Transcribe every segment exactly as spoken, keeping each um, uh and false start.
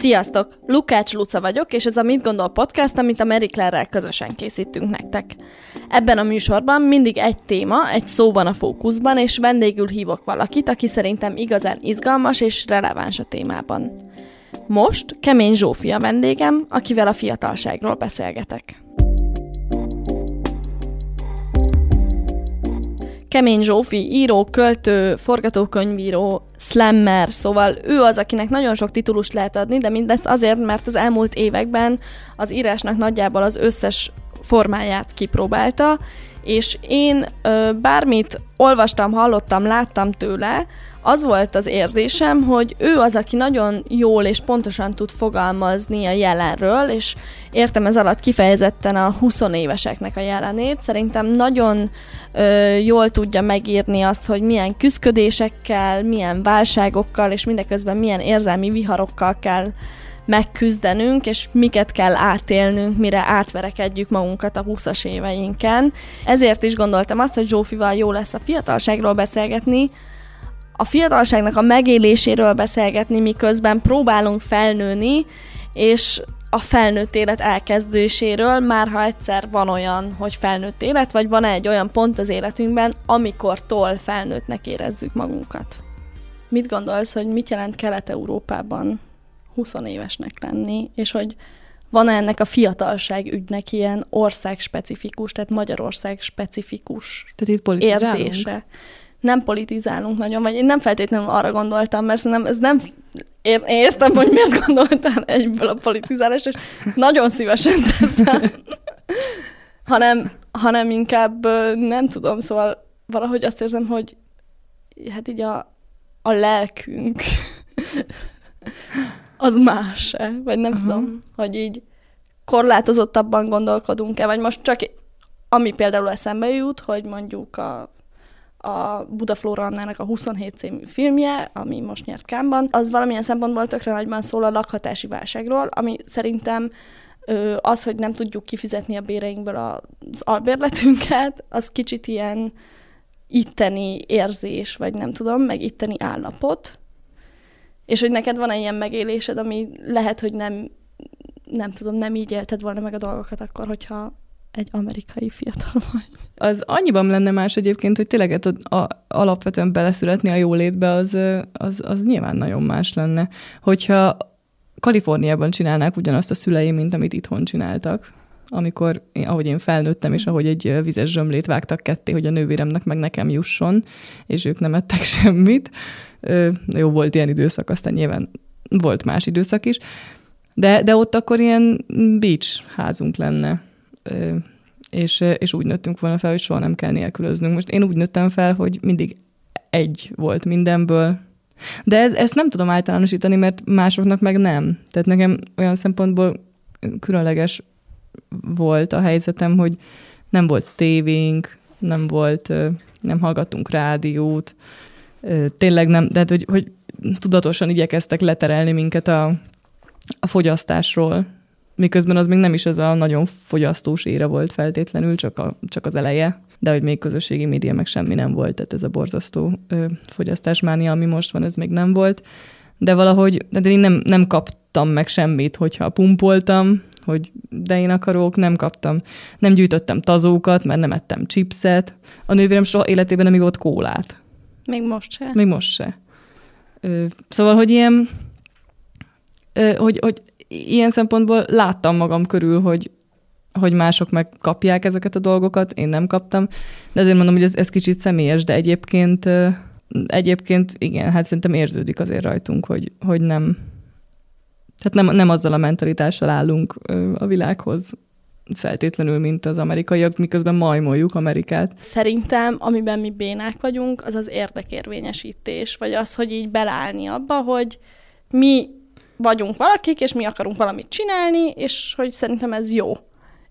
Sziasztok! Lukács Luca vagyok, és ez a Mit gondol? Podcast, amit a Mary Claire-rel közösen készítünk nektek. Ebben a műsorban mindig egy téma, egy szó van a fókuszban, és vendégül hívok valakit, aki szerintem igazán izgalmas és releváns a témában. Most Kemény Zsófi a vendégem, akivel a fiatalságról beszélgetek. Kemény Zsófi író, költő, forgatókönyvíró, slammer, szóval ő az, akinek nagyon sok titulust lehet adni, de mindezt azért, mert az elmúlt években az írásnak nagyjából az összes formáját kipróbálta, és én ö, bármit olvastam, hallottam, láttam tőle, az volt az érzésem, hogy ő az, aki nagyon jól és pontosan tud fogalmazni a jelenről, és értem ez alatt kifejezetten a huszonéveseknek a jelenét. Szerintem nagyon ö, jól tudja megírni azt, hogy milyen küszködésekkel, milyen válságokkal, és mindeközben milyen érzelmi viharokkal kell megküzdenünk, és miket kell átélnünk, mire átverekedjük magunkat a húszas éveinken. Ezért is gondoltam azt, hogy Zsófival jó lesz a fiatalságról beszélgetni, a fiatalságnak a megéléséről beszélgetni, miközben próbálunk felnőni, és a felnőtt élet elkezdéséről, már ha egyszer van olyan, hogy felnőtt élet, vagy van egy olyan pont az életünkben, amikortól felnőttnek érezzük magunkat. Mit gondolsz, hogy mit jelent Kelet-Európában húsz évesnek lenni, és hogy van-e ennek a fiatalság ügynek ilyen országspecifikus, tehát Magyarország specifikus érzése? Nem politizálunk nagyon, vagy én nem feltétlenül arra gondoltam, mert szerintem ez nem... Ér- értem, hogy miért gondoltál egyből a politizálást, és nagyon szívesen teszem. hanem, hanem inkább nem tudom, szóval valahogy azt érzem, hogy hát így a, a lelkünk... az más-e, vagy nem Aha. tudom, hogy így korlátozottabban gondolkodunk-e, vagy most csak ami például eszembe jut, hogy mondjuk a, a Budaflóra Annának a huszonhét című filmje, ami most nyert Cannes-ban, az valamilyen szempontból tökre nagyban szól a lakhatási válságról, ami szerintem az, hogy nem tudjuk kifizetni a béreinkből az albérletünket, az kicsit ilyen itteni érzés, vagy nem tudom, meg itteni állapot. És hogy neked van-e ilyen megélésed, ami lehet, hogy nem, nem tudom, nem így élted volna meg a dolgokat akkor, hogyha egy amerikai fiatal vagy. Az annyiban lenne más egyébként, hogy tényleg a, a, alapvetően beleszületni a jólétbe, az, az, az nyilván nagyon más lenne. Hogyha Kaliforniában csinálnák ugyanazt a szüleim, mint amit itthon csináltak, amikor, én, ahogy én felnőttem, és ahogy egy vizes zsömlét vágtak ketté, hogy a nővéremnek meg nekem jusson, és ők nem ettek semmit. Ö, jó, volt ilyen időszak, aztán nyilván volt más időszak is, de, de ott akkor ilyen beach házunk lenne, Ö, és, és úgy nőttünk volna fel, hogy soha nem kell nélkülöznünk. Most én úgy nőttem fel, hogy mindig egy volt mindenből, de ez, ezt nem tudom általánosítani, mert másoknak meg nem. Tehát nekem olyan szempontból különleges volt a helyzetem, hogy nem volt tévénk, nem volt, nem hallgattunk rádiót, tényleg nem, de hogy, hogy tudatosan igyekeztek leterelni minket a, a fogyasztásról, miközben az még nem is ez a nagyon fogyasztós éra volt feltétlenül, csak, a, csak az eleje, de hogy még közösségi média meg semmi nem volt, tehát ez a borzasztó ö, fogyasztásmánia, ami most van, ez még nem volt, de valahogy de én nem, nem kaptam meg semmit, hogyha pumpoltam, hogy de én akarok, nem kaptam, nem gyűjtöttem tazókat, mert nem ettem chipset, a nővérem soha életében nem ivott kólát. Még most se. Még most se. Ö, szóval, hogy ilyen, ö, hogy, hogy ilyen szempontból láttam magam körül, hogy, hogy mások megkapják ezeket a dolgokat, én nem kaptam, de azért mondom, hogy ez, ez kicsit személyes, de egyébként, ö, egyébként igen, hát szerintem érződik azért rajtunk, hogy, hogy nem, tehát nem, nem azzal a mentalitással állunk ö, a világhoz, feltétlenül, mint az amerikaiak, miközben majmoljuk Amerikát. Szerintem, amiben mi bénák vagyunk, az az érdekérvényesítés, vagy az, hogy így beleállni abba, hogy mi vagyunk valakik, és mi akarunk valamit csinálni, és hogy szerintem ez jó.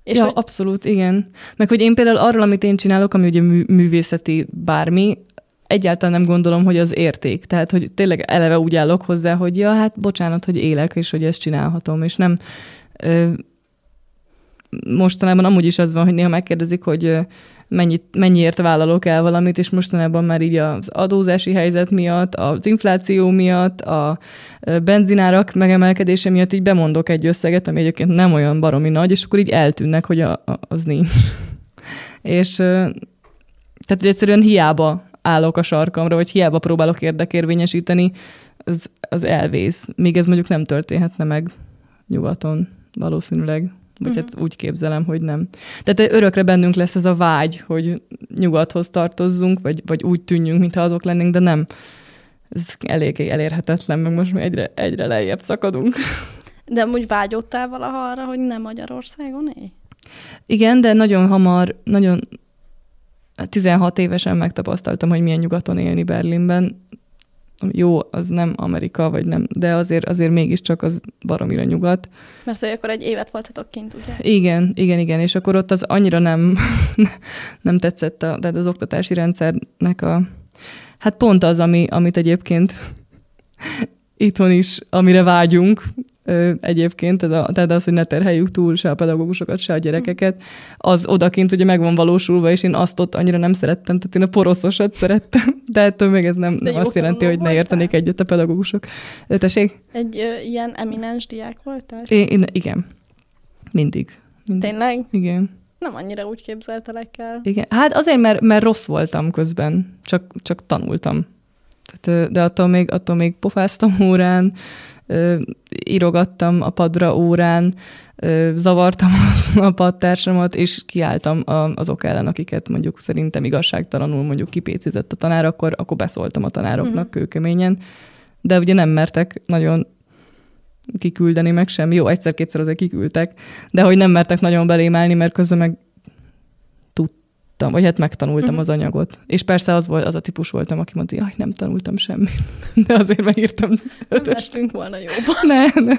És ja, hogy... abszolút, igen. Meg hogy én például arról, amit én csinálok, ami ugye mű, művészeti bármi, egyáltalán nem gondolom, hogy az érték. Tehát, hogy tényleg eleve úgy állok hozzá, hogy ja, hát bocsánat, hogy élek, és hogy ezt csinálhatom, és nem... Ö, mostanában amúgy is az van, hogy néha megkérdezik, hogy mennyit, mennyiért vállalok el valamit, és mostanában már így az adózási helyzet miatt, az infláció miatt, a benzinárak megemelkedése miatt így bemondok egy összeget, ami egyébként nem olyan baromi nagy, és akkor így eltűnnek, hogy a, a, az nincs. És tehát egyszerűen hiába állok a sarkamra, vagy hiába próbálok érdekérvényesíteni, az, az elvész. Még ez mondjuk nem történhetne meg nyugaton valószínűleg. Vagy uh-huh. hát úgy képzelem, hogy nem. Tehát örökre bennünk lesz ez a vágy, hogy nyugathoz tartozzunk, vagy, vagy úgy tűnjünk, mintha azok lennénk, de nem. Ez eléggé elérhetetlen, meg most mi egyre, egyre lejjebb szakadunk. De amúgy vágyottál valaha arra, hogy nem Magyarországon él? Igen, de nagyon hamar, nagyon tizenhat évesen megtapasztaltam, hogy milyen nyugaton élni Berlinben. Jó, az nem Amerika, vagy nem, de azért, azért mégiscsak az baromira nyugat. Mert hogy akkor egy évet voltatok kint, ugye? Igen, igen, igen, és akkor ott az annyira nem, nem tetszett a, de az oktatási rendszernek a... Hát pont az, ami, amit egyébként itthon is, amire vágyunk egyébként, ez a, tehát az, hogy ne terheljük túl se a pedagógusokat, se a gyerekeket, az odakint ugye meg van valósulva, és én azt ott annyira nem szerettem, tehát én a poroszosat szerettem, de ettől még ez nem, nem azt jelenti, hogy ne értenék egyet a pedagógusok. Tessék? Egy ö, ilyen eminens diák voltál? Én, én, igen. Mindig. Mindig. Tényleg? Igen. Nem annyira úgy képzeltelek el. Igen. Hát azért, mert, mert rossz voltam közben, csak, csak tanultam. Tehát, de attól még, attól még pofáztam órán, írogattam a padra órán, zavartam a padtársamat, és kiálltam azok ellen, akiket mondjuk szerintem igazságtalanul mondjuk kipécizett a tanár, akkor, akkor beszóltam a tanároknak uh-huh. kőkeményen, de ugye nem mertek nagyon kiküldeni meg sem. Jó, egyszer-kétszer azért kiküldtek, de hogy nem mertek nagyon belém állni, mert közben meg tudtam, vagy hát megtanultam uh-huh. az anyagot. És persze az volt, az a típus voltam, aki mondta, hogy nem tanultam semmit, de azért megírtam ötöst. Nem lettünk volna jobban. Ne, ne.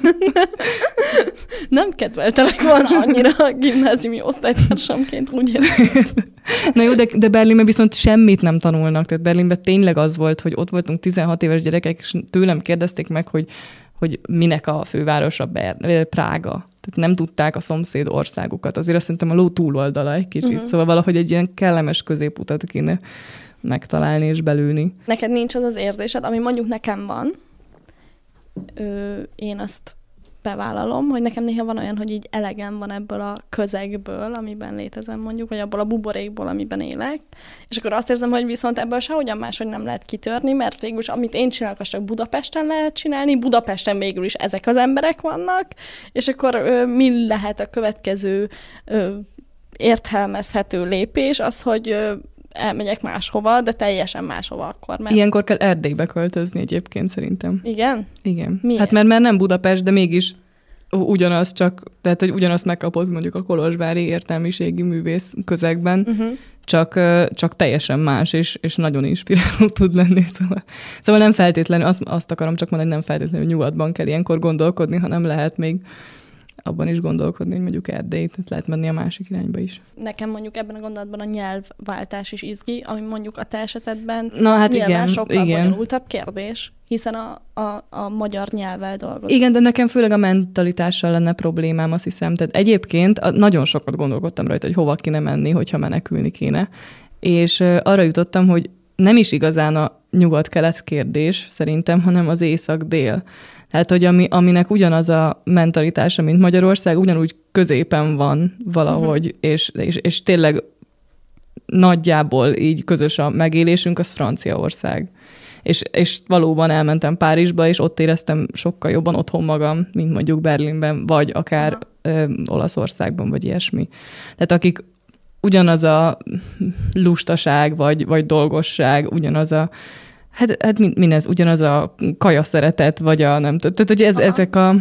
Nem kedveltelek volna annyira a gimnáziumi osztálytársamként, úgy ér. Na jó, de, de Berlinben viszont semmit nem tanulnak. Tehát Berlinben tényleg az volt, hogy ott voltunk tizenhat éves gyerekek, és tőlem kérdezték meg, hogy, hogy minek a fővárosa Ber- Prága. Tehát nem tudták a szomszéd országukat. Azért azt szerintem a ló túloldala egy kicsit. Uh-huh. Szóval valahogy egy ilyen kellemes középutat kéne megtalálni és belülni. Neked nincs az az érzésed, ami mondjuk nekem van. Ö, én azt bevállalom, hogy nekem néha van olyan, hogy így elegem van ebből a közegből, amiben létezem mondjuk, vagy abból a buborékból, amiben élek. És akkor azt érzem, hogy viszont ebből sehogyan máshogy nem lehet kitörni, mert végülis amit én csinálok, azt csak Budapesten lehet csinálni, Budapesten végül is ezek az emberek vannak, és akkor ö, mi lehet a következő ö, értelmezhető lépés, az, hogy ö, elmegyek máshova, de teljesen máshova akkor. Mert... Ilyenkor kell Erdélybe költözni egyébként szerintem. Igen? Igen. Miért? Hát mert, mert nem Budapest, de mégis ugyanaz csak, tehát hogy ugyanazt megkapod mondjuk a kolozsvári értelmiségi művész közegben, uh-huh. csak, csak teljesen más, és, és nagyon inspiráló tud lenni. Szóval, szóval nem feltétlenül, azt, azt akarom csak mondani, nem feltétlenül nyugatban kell ilyenkor gondolkodni, hanem lehet még abban is gondolkodni, hogy mondjuk Erdélyt, tehát lehet menni a másik irányba is. Nekem mondjuk ebben a gondolatban a nyelvváltás is izgi, ami mondjuk a te esetedben Na, hát nyilván igen, sokkal igen. bonyolultabb kérdés, hiszen a, a, a magyar nyelvvel dolgozik. Igen, de nekem főleg a mentalitással lenne problémám, azt hiszem. Tehát egyébként nagyon sokat gondolkodtam rajta, hogy hova kéne menni, hogyha menekülni kéne. És arra jutottam, hogy nem is igazán a nyugat-kelet kérdés szerintem, hanem az észak-dél. Tehát, hogy ami, aminek ugyanaz a mentalitása, mint Magyarország, ugyanúgy középen van valahogy, uh-huh. és, és, és tényleg nagyjából így közös a megélésünk, az Franciaország. És, és valóban elmentem Párizsba, és ott éreztem sokkal jobban otthon magam, mint mondjuk Berlinben, vagy akár uh-huh. ö, Olaszországban, vagy ilyesmi. Tehát akik ugyanaz a lustaság, vagy, vagy dolgosság, ugyanaz a Hát, hát mindez, ugyanaz a kaja szeretet, vagy a nem tudom. Tehát, hogy ez, ezek a,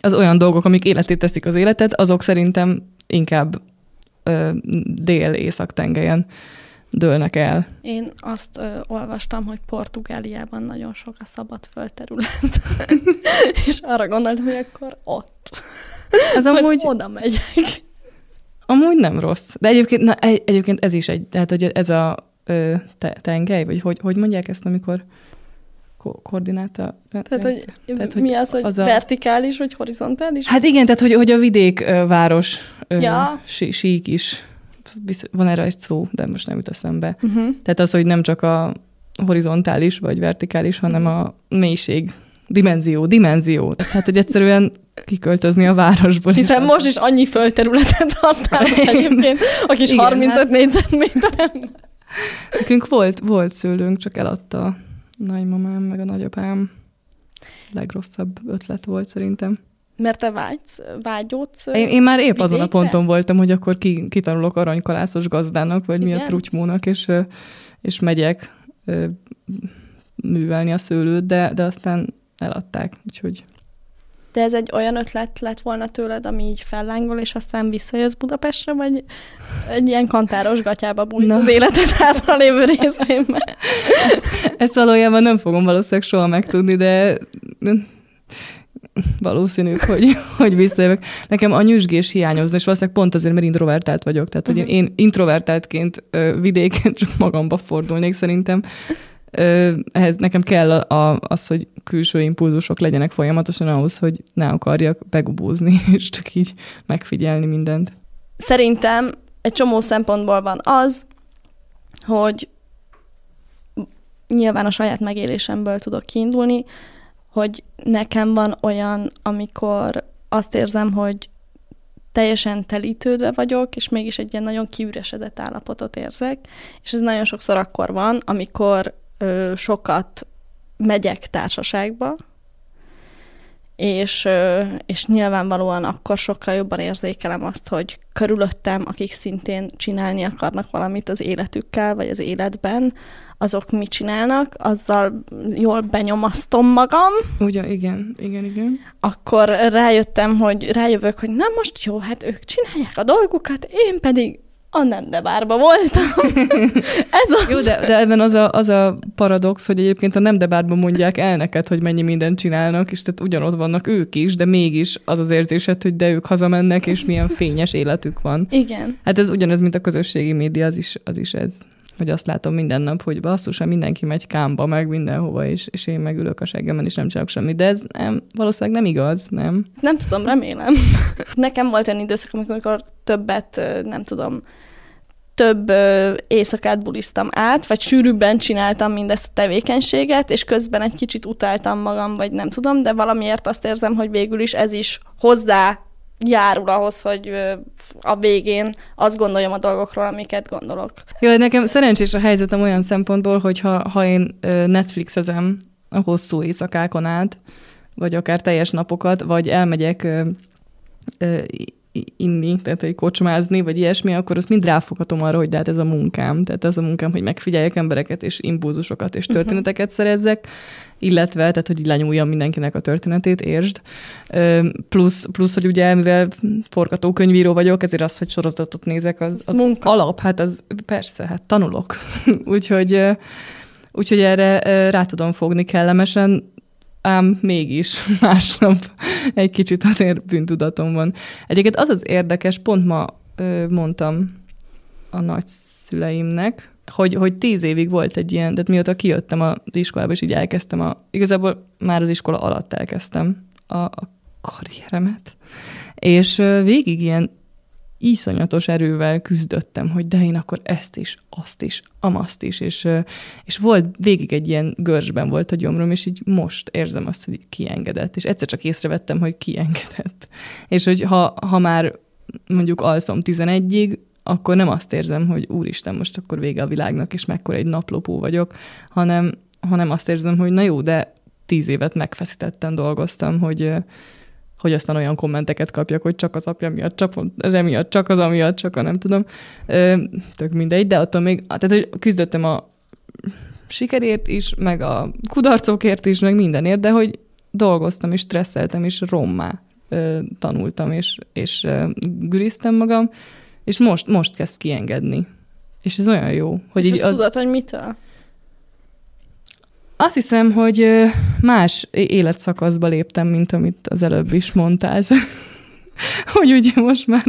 az olyan dolgok, amik életét teszik az életet, azok szerintem inkább ö, dél-észak tengelyen dőlnek el. Én azt ö, olvastam, hogy Portugáliában nagyon sok a szabad földterület. És arra gondoltam, hogy akkor ott. Az amúgy... oda megyek. Amúgy nem rossz. De egyébként, na, egy, egyébként ez is egy, tehát, hogy ez a Ö, te, tengely, vagy hogy, hogy mondják ezt, amikor ko- koordináta. Tehát, hogy, tehát, hogy mi az, hogy az a... vertikális vagy horizontális? Hát igen, tehát, hogy, hogy a vidék város ja. sík is. Van erre egy szó, de most nem jut eszembe. Uh-huh. Tehát az, hogy nem csak a horizontális vagy vertikális, hanem uh-huh. a mélység, dimenzió, dimenzió. Tehát, hogy egyszerűen kiköltözni a városból. Hiszen most is annyi földterületet használunk egyébként, a kis igen, harmincöt hát... négyzetméteren. Nekünk volt, volt szőlőnk, csak eladta a nagymamám, meg a nagyapám. Legrosszabb ötlet volt szerintem. Mert te vágysz, vágyódsz én, én már épp vidékre? Azon a ponton voltam, hogy akkor ki, kitanulok aranykalászos gazdának, vagy igen? mi a trutymónak, és, és megyek művelni a szőlőt, de, de aztán eladták, úgyhogy... De ez egy olyan ötlet lett volna tőled, ami így fellángol, és aztán visszajössz Budapestre, vagy egy ilyen kantáros gatyába bújsz az életed hátra lévő részében? Ezt valójában nem fogom valószínűleg soha megtudni, de valószínű, hogy, hogy visszajövök. Nekem a nyüzsgés hiányozna, és valószínűleg pont azért, mert introvertált vagyok. Tehát, hogy uh-huh. én introvertáltként vidéken csak magamba fordulnék szerintem. Ehhez nekem kell a, az, hogy külső impulzusok legyenek folyamatosan ahhoz, hogy ne akarjak begubózni, és csak így megfigyelni mindent. Szerintem egy csomó szempontból van az, hogy nyilván a saját megélésemből tudok kiindulni, hogy nekem van olyan, amikor azt érzem, hogy teljesen telítődve vagyok, és mégis egy ilyen nagyon kiüresedett állapotot érzek, és ez nagyon sokszor akkor van, amikor sokat megyek társaságba, és, és nyilvánvalóan akkor sokkal jobban érzékelem azt, hogy körülöttem, akik szintén csinálni akarnak valamit az életükkel, vagy az életben, azok mit csinálnak, azzal jól benyomasztom magam. Ugyan, igen, igen, igen. Akkor rájöttem, hogy rájövök, hogy na most jó, hát ők csinálják a dolgukat, én pedig a nem de bárba voltam. Ez az. Jó, de, de ebben az a, az a paradox, hogy egyébként a nem de bárban mondják el neked, hogy mennyi mindent csinálnak, és tehát ugyanott vannak ők is, de mégis az az érzésed, hogy de ők hazamennek, és milyen fényes életük van. Igen. Hát ez ugyanaz, mint a közösségi média, az is, az is ez. Hogy azt látom minden nap, hogy basszusan mindenki megy Cannes-ba, meg mindenhova, és, és én meg ülök a seggemen, és nem csinálok semmit. De ez nem, valószínűleg nem igaz, nem? Nem tudom, remélem. Nekem volt olyan időszak, amikor többet, nem tudom, több éjszakát buliztam át, vagy sűrűbben csináltam mindezt a tevékenységet, és közben egy kicsit utáltam magam, vagy nem tudom, de valamiért azt érzem, hogy végül is ez is hozzá járul ahhoz, hogy a végén azt gondoljam a dolgokról, amiket gondolok. Jó, nekem szerencsés a helyzetem olyan szempontból, hogy ha, ha én Netflixezem a hosszú éjszakákon át, vagy akár teljes napokat, vagy elmegyek ö, ö, inni, tehát egy kocsmázni, vagy ilyesmi, akkor azt mind ráfoghatom arra, hogy de hát ez a munkám. Tehát ez a munkám, hogy megfigyeljek embereket, és impulzusokat, és történeteket uh-huh. szerezzek, illetve, tehát, hogy lenyúljam mindenkinek a történetét, értsd. Plusz, plusz, hogy ugye, mivel forgatókönyvíró vagyok, ezért az, hogy sorozatot nézek, az, az munka. Alap, hát az persze, hát tanulok. úgyhogy, úgyhogy erre rá tudom fogni kellemesen, ám mégis másnap egy kicsit azért bűntudatom van. Egyébként az az érdekes, pont ma ö, mondtam a nagyszüleimnek, hogy, hogy tíz évig volt egy ilyen, tehát mióta kijöttem az iskolába, és így elkezdtem a, igazából már az iskola alatt elkezdtem a, a karrieremet, és ö, végig ilyen iszonyatos erővel küzdöttem, hogy de én akkor ezt is, azt is, amazt is, és, és volt végig egy ilyen görcsben volt a gyomrom, és így most érzem azt, hogy kiengedett, és egyszer csak észrevettem, hogy kiengedett. És hogy ha, ha már mondjuk alszom tizenegyig, akkor nem azt érzem, hogy úristen, most akkor vége a világnak, és mekkora egy naplopó vagyok, hanem, hanem azt érzem, hogy na jó, de tíz évet megfeszítetten dolgoztam, hogy hogy aztán olyan kommenteket kapjak, hogy csak az apja miatt, csak az emiatt, csak az amiatt, csak a nem tudom. Ö, tök mindegy, de attól még, tehát hogy küzdöttem a sikerért is, meg a kudarcokért is, meg mindenért, de hogy dolgoztam, és stresszeltem, és rommá ö, tanultam, és, és ö, güriztem magam, és most, most kezd kiengedni. És ez olyan jó. Hogy és így azt az... tudod, hogy mitől? Azt hiszem, hogy más életszakaszba léptem, mint amit az előbb is mondtál. Hogy ugye most már,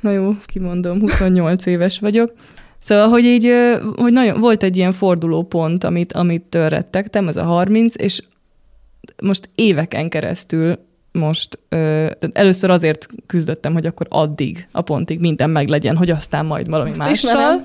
na jó, kimondom, huszonnyolc éves vagyok. Szóval, hogy így, hogy nagyon, volt egy ilyen fordulópont, amit, amit rettegtem, ez a harminc, és most éveken keresztül most ö, először azért küzdöttem, hogy akkor addig, a pontig minden meglegyen, hogy aztán majd valami mással. Ismerem.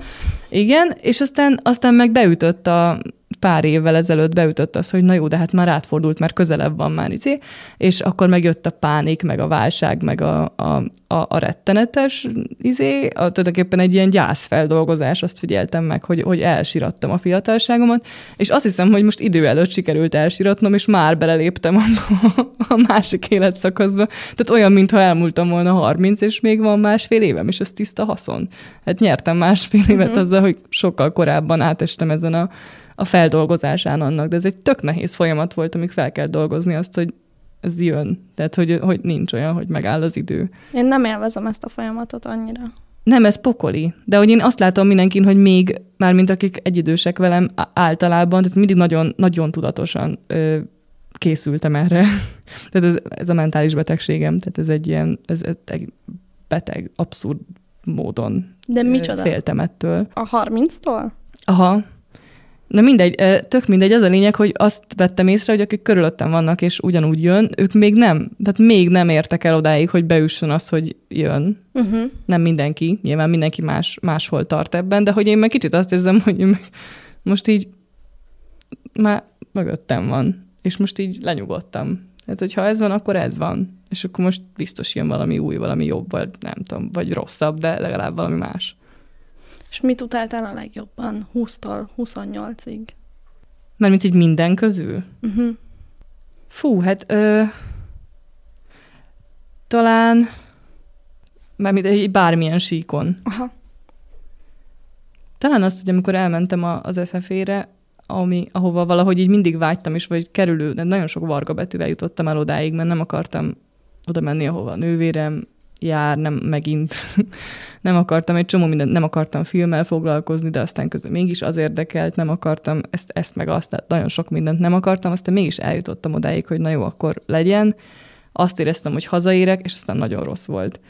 Igen, és aztán, aztán meg beütött a pár évvel ezelőtt beütött az, hogy na jó, de hát már átfordult, mert közelebb van már izé, és akkor megjött a pánik, meg a válság, meg a, a, a, a rettenetes izé, a, tulajdonképpen egy ilyen gyászfeldolgozás, azt figyeltem meg, hogy, hogy elsirattam a fiatalságomat, és azt hiszem, hogy most idő előtt sikerült elsiratnom, és már beleléptem abba a másik életszakaszba. Tehát olyan, mintha elmúltam volna harminc, és még van másfél évem, és ez tiszta haszon. Hát nyertem másfél évet mm-hmm. azzal, hogy sokkal korábban átestem ezen a a feldolgozásán annak, de ez egy tök nehéz folyamat volt, amíg fel kell dolgozni azt, hogy ez jön. Tehát, hogy, hogy nincs olyan, hogy megáll az idő. Én nem élvezem ezt a folyamatot annyira. Nem, ez pokoli. De hogy én azt látom mindenkin, hogy még, mármint akik egyidősek velem általában, tehát mindig nagyon, nagyon tudatosan ö, készültem erre. Tehát ez, ez a mentális betegségem, tehát ez egy ilyen ez egy beteg, abszurd módon. De micsoda? Féltem ettől. A harminctól? Aha. Na mindegy, tök mindegy, az a lényeg, hogy azt vettem észre, hogy akik körülöttem vannak, és ugyanúgy jön, ők még nem, tehát még nem értek el odáig, hogy beüssön az, hogy jön. Uh-huh. Nem mindenki, nyilván mindenki más, máshol tart ebben, de hogy én meg kicsit azt érzem, hogy most így már mögöttem van, és most így lenyugodtam. Tehát, hogyha ez van, akkor ez van. És akkor most biztos jön valami új, valami jobb, vagy nem tudom, vagy rosszabb, de legalább valami más. És mit utáltál a legjobban húsztól huszonnyolcig? Mármint így minden közül? Uh-huh. Fú, hát ö, talán mármint bármilyen síkon. Aha. Talán azt, hogy amikor elmentem a, az es zé ef é-re, ami, ahova valahogy így mindig vágytam is, vagy kerülő, de nagyon sok varga betűvel jutottam el odáig, mert nem akartam oda menni, ahova a nővérem jár, nem megint. Nem akartam egy csomó mindent, nem akartam filmmel foglalkozni, de aztán közben mégis az érdekelt, nem akartam ezt, ezt meg azt, tehát nagyon sok mindent nem akartam, aztán mégis eljutottam odáig, hogy na jó, akkor legyen. Azt éreztem, hogy hazaérek, és aztán nagyon rossz volt.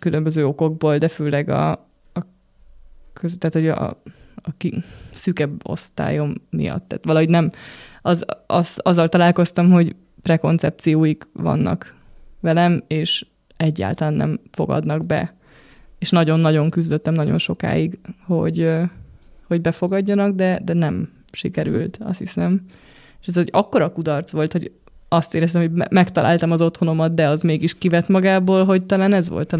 Különböző okokból, de főleg a, a köz, tehát, hogy a, a ki, szűkebb osztályom miatt. Tehát valahogy nem, az, az, azzal találkoztam, hogy prekoncepcióik vannak velem, és egyáltalán nem fogadnak be. És nagyon-nagyon küzdöttem nagyon sokáig, hogy, hogy befogadjanak, de, de nem sikerült, azt hiszem. És ez egy akkora kudarc volt, hogy azt éreztem, hogy megtaláltam az otthonomat, de az mégis kivett magából, hogy talán ez volt a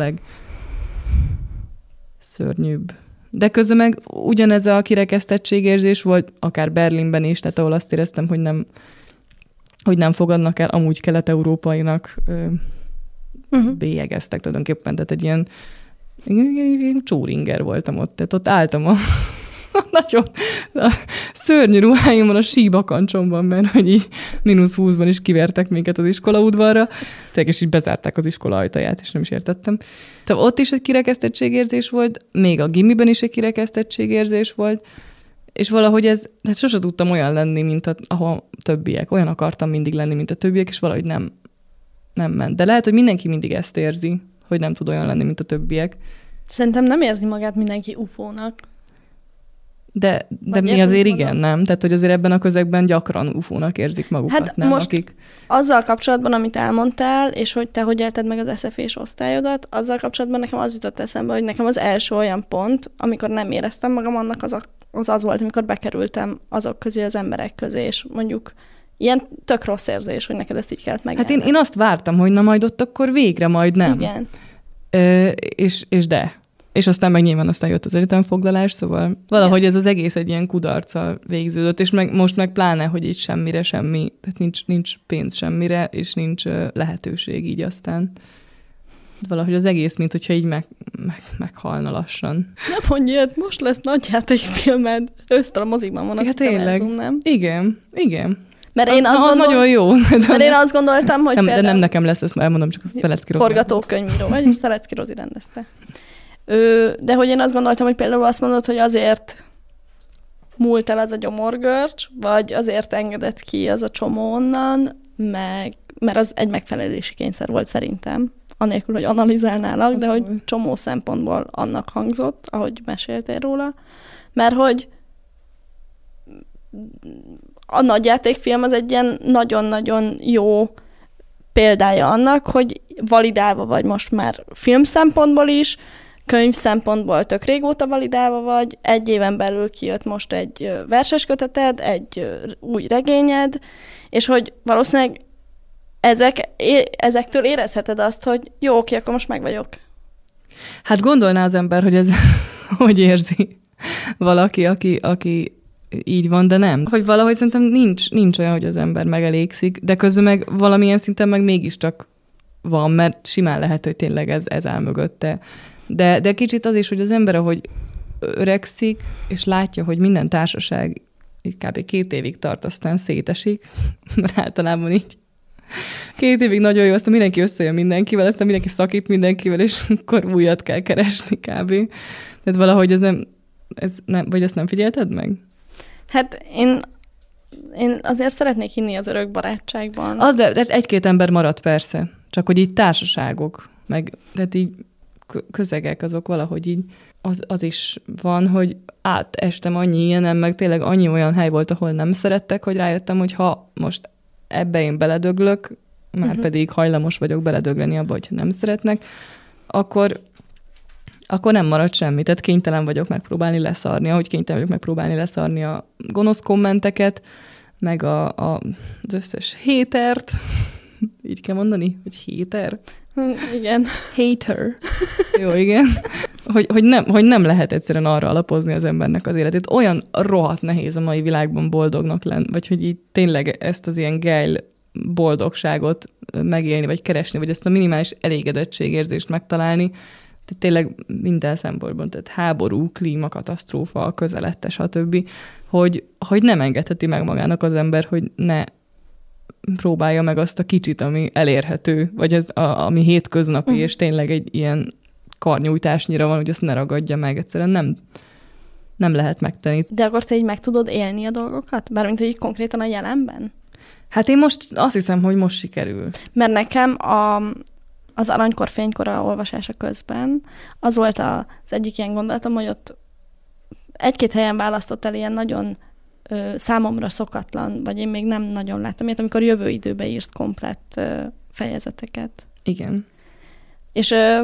legszörnyűbb. De közben meg ugyanez a kirekesztettségérzés volt, akár Berlinben is, tehát ahol azt éreztem, hogy nem hogy nem fogadnak el amúgy kelet-európainak ö, uh-huh. bélyegeztek tulajdonképpen, tehát egy ilyen, ilyen csóringer voltam ott, tehát ott álltam a, a nagyon a szörnyű ruháimon, a síbakancsomban, mert hogy így mínusz húszban is kivertek minket az iskola udvarra, tehát és így bezárták az iskola ajtaját, és nem is értettem. Tehát ott is egy kirekesztettségérzés volt, még a gimiben is egy kirekesztettségérzés volt, és valahogy ez, hát sose tudtam olyan lenni, mint a, ahol többiek. Olyan akartam mindig lenni, mint a többiek, és valahogy nem, nem ment. De lehet, hogy mindenki mindig ezt érzi, hogy nem tud olyan lenni, mint a többiek. Szerintem nem érzi magát mindenki ufónak. De, de mi azért magad? Igen, nem? Tehát, hogy azért ebben a közegben gyakran ufónak érzik magukat, hát nem most akik... azzal kapcsolatban, amit elmondtál, és hogy te hogy élted meg az es zé ef é-s osztályodat, azzal kapcsolatban nekem az jutott eszembe, hogy nekem az első olyan pont, amikor nem éreztem magam, annak az a az az volt, amikor bekerültem azok közé, az emberek közé, és mondjuk ilyen tök rossz érzés, hogy neked ezt így kellett megélni. Hát én, én azt vártam, hogy na majd ott akkor végre, majd nem. Igen. Ö, és, és de. És aztán meg nyilván aztán jött az egyetemfoglalás, szóval valahogy igen. Ez az egész egy ilyen kudarccal végződött, és meg, most meg pláne, hogy így semmire semmi, tehát nincs, nincs pénz semmire, és nincs lehetőség így aztán. Valahogy az egész, mint hogyha így meg, meg, meghalna lassan. Nem mondj ilyet, most lesz nagyjátékfilmed. Ősztől a mozikban van, hát tényleg. Nem? Igen, igen. Mert az, én azt na, az gondol... nagyon jó. Mert én azt gondoltam, hogy nem, például... De nem nekem lesz, ezt elmondom, csak a Szelecki Rozi. Forgatókönyvíró vagy, és Szelecki Rozi rendezte. Ő, de hogy én azt gondoltam, hogy például azt mondod, hogy azért múlt el az a gyomorgörcs, vagy azért engedett ki az a csomó onnan, meg... mert az egy megfelelési kényszer volt szerintem. anélkül, hogy analizálnálak, az de hogy csomó szempontból annak hangzott, ahogy meséltél róla, mert hogy a nagyjátékfilm az egy ilyen nagyon-nagyon jó példája annak, hogy validálva vagy most már film szempontból is, könyv szempontból tök régóta validálva vagy, egy éven belül kijött most egy versesköteted, egy új regényed, és hogy valószínűleg ezek, ezektől érezheted azt, hogy jó, oké, akkor most meg vagyok. Hát gondolná az ember, hogy ez hogy érzi valaki, aki, aki így van, de nem. Hogy valahogy szerintem nincs, nincs olyan, hogy az ember megelégszik, de közben meg valamilyen szinten meg mégiscsak van, mert simán lehet, hogy tényleg ez, ez áll mögötte. De, de kicsit az is, hogy az ember, ahogy öregszik, és látja, hogy minden társaság kb. két évig tart, aztán szétesik, mert általában így két évig nagyon jó, aztán mindenki összejön mindenkivel, aztán mindenki szakít mindenkivel, és akkor újat kell keresni kb. Tehát valahogy ez nem, ez nem, vagy ezt nem figyelted meg? Hát én, én azért szeretnék hinni az örök barátságban. Azért, tehát egy-két ember maradt persze, csak hogy így társaságok, meg tehát így közegek azok valahogy így, az, az is van, hogy átestem annyi ilyenem, meg tényleg annyi olyan hely volt, ahol nem szerettek, hogy rájöttem, hogy ha most ebbe én beledöglök, már uh-huh. pedig hajlamos vagyok beledögleni abba, hogyha nem szeretnek, akkor, akkor nem marad semmi. Tehát kénytelen vagyok megpróbálni leszarni, ahogy kénytelen vagyok megpróbálni leszarni a gonosz kommenteket, meg a, a, az összes hétert. Így kell mondani, hogy héter? Igen. Hater. Jó, igen. Hogy, hogy, nem, hogy nem lehet egyszerűen arra alapozni az embernek az életét. Olyan rohadt nehéz a mai világban boldognak lenni, vagy hogy így tényleg ezt az ilyen geil boldogságot megélni, vagy keresni, vagy ezt a minimális elégedettségérzést megtalálni. Tehát tényleg minden szempontból, tehát háború, klímakatasztrófa, közelette, stb. Hogy, hogy nem engedheti meg magának az ember, hogy ne próbálja meg azt a kicsit, ami elérhető, vagy ez a, ami hétköznapi, uh-huh. és tényleg egy ilyen karnyújtásnyira van, hogy ezt ne ragadja meg. Egyszerűen nem, nem lehet megtenni. De akkor te így meg tudod élni a dolgokat? Bármint, hogy így konkrétan a jelenben? Hát én most azt hiszem, hogy most sikerül. Mert nekem a, az Aranykor fénykora olvasása közben az volt az egyik ilyen gondolatom, hogy ott egy-két helyen választott el ilyen nagyon számomra szokatlan, vagy én még nem nagyon láttam ilyet, amikor jövő időbe írsz komplett fejezeteket. Igen. És ö,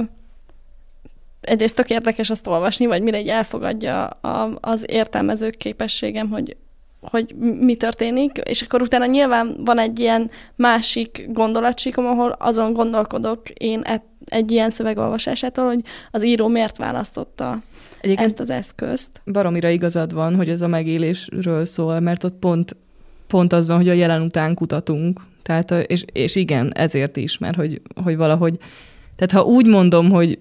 egyrészt tök érdekes azt olvasni, vagy mire így elfogadja a, az értelmező képességem, hogy, hogy mi történik, és akkor utána nyilván van egy ilyen másik gondolatsíkom, ahol azon gondolkodok én egy ilyen szövegolvasásától, hogy az író miért választotta egyébként ezt az eszközt. Baromira igazad van, hogy ez a megélésről szól, mert ott pont, pont az van, hogy a jelen után kutatunk. Tehát, és, és igen, ezért is, mert hogy, hogy valahogy... Tehát ha úgy mondom, hogy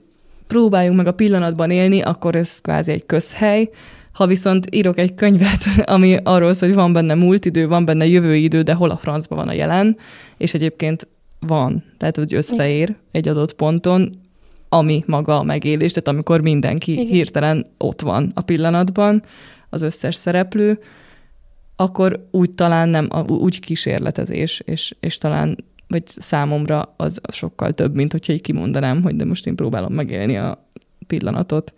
próbáljunk meg a pillanatban élni, akkor ez kvázi egy közhely. Ha viszont írok egy könyvet, ami arról szól, hogy van benne múlt idő, van benne jövő idő, de hol a francban van a jelen, és egyébként van. Tehát, hogy összeér egy adott ponton, ami maga a megélés, tehát amikor mindenki igen. hirtelen ott van a pillanatban, az összes szereplő, akkor úgy talán nem, úgy kísérletezés, és, és talán, vagy számomra az sokkal több, mint hogyha így kimondanám, hogy de most én próbálom megélni a pillanatot.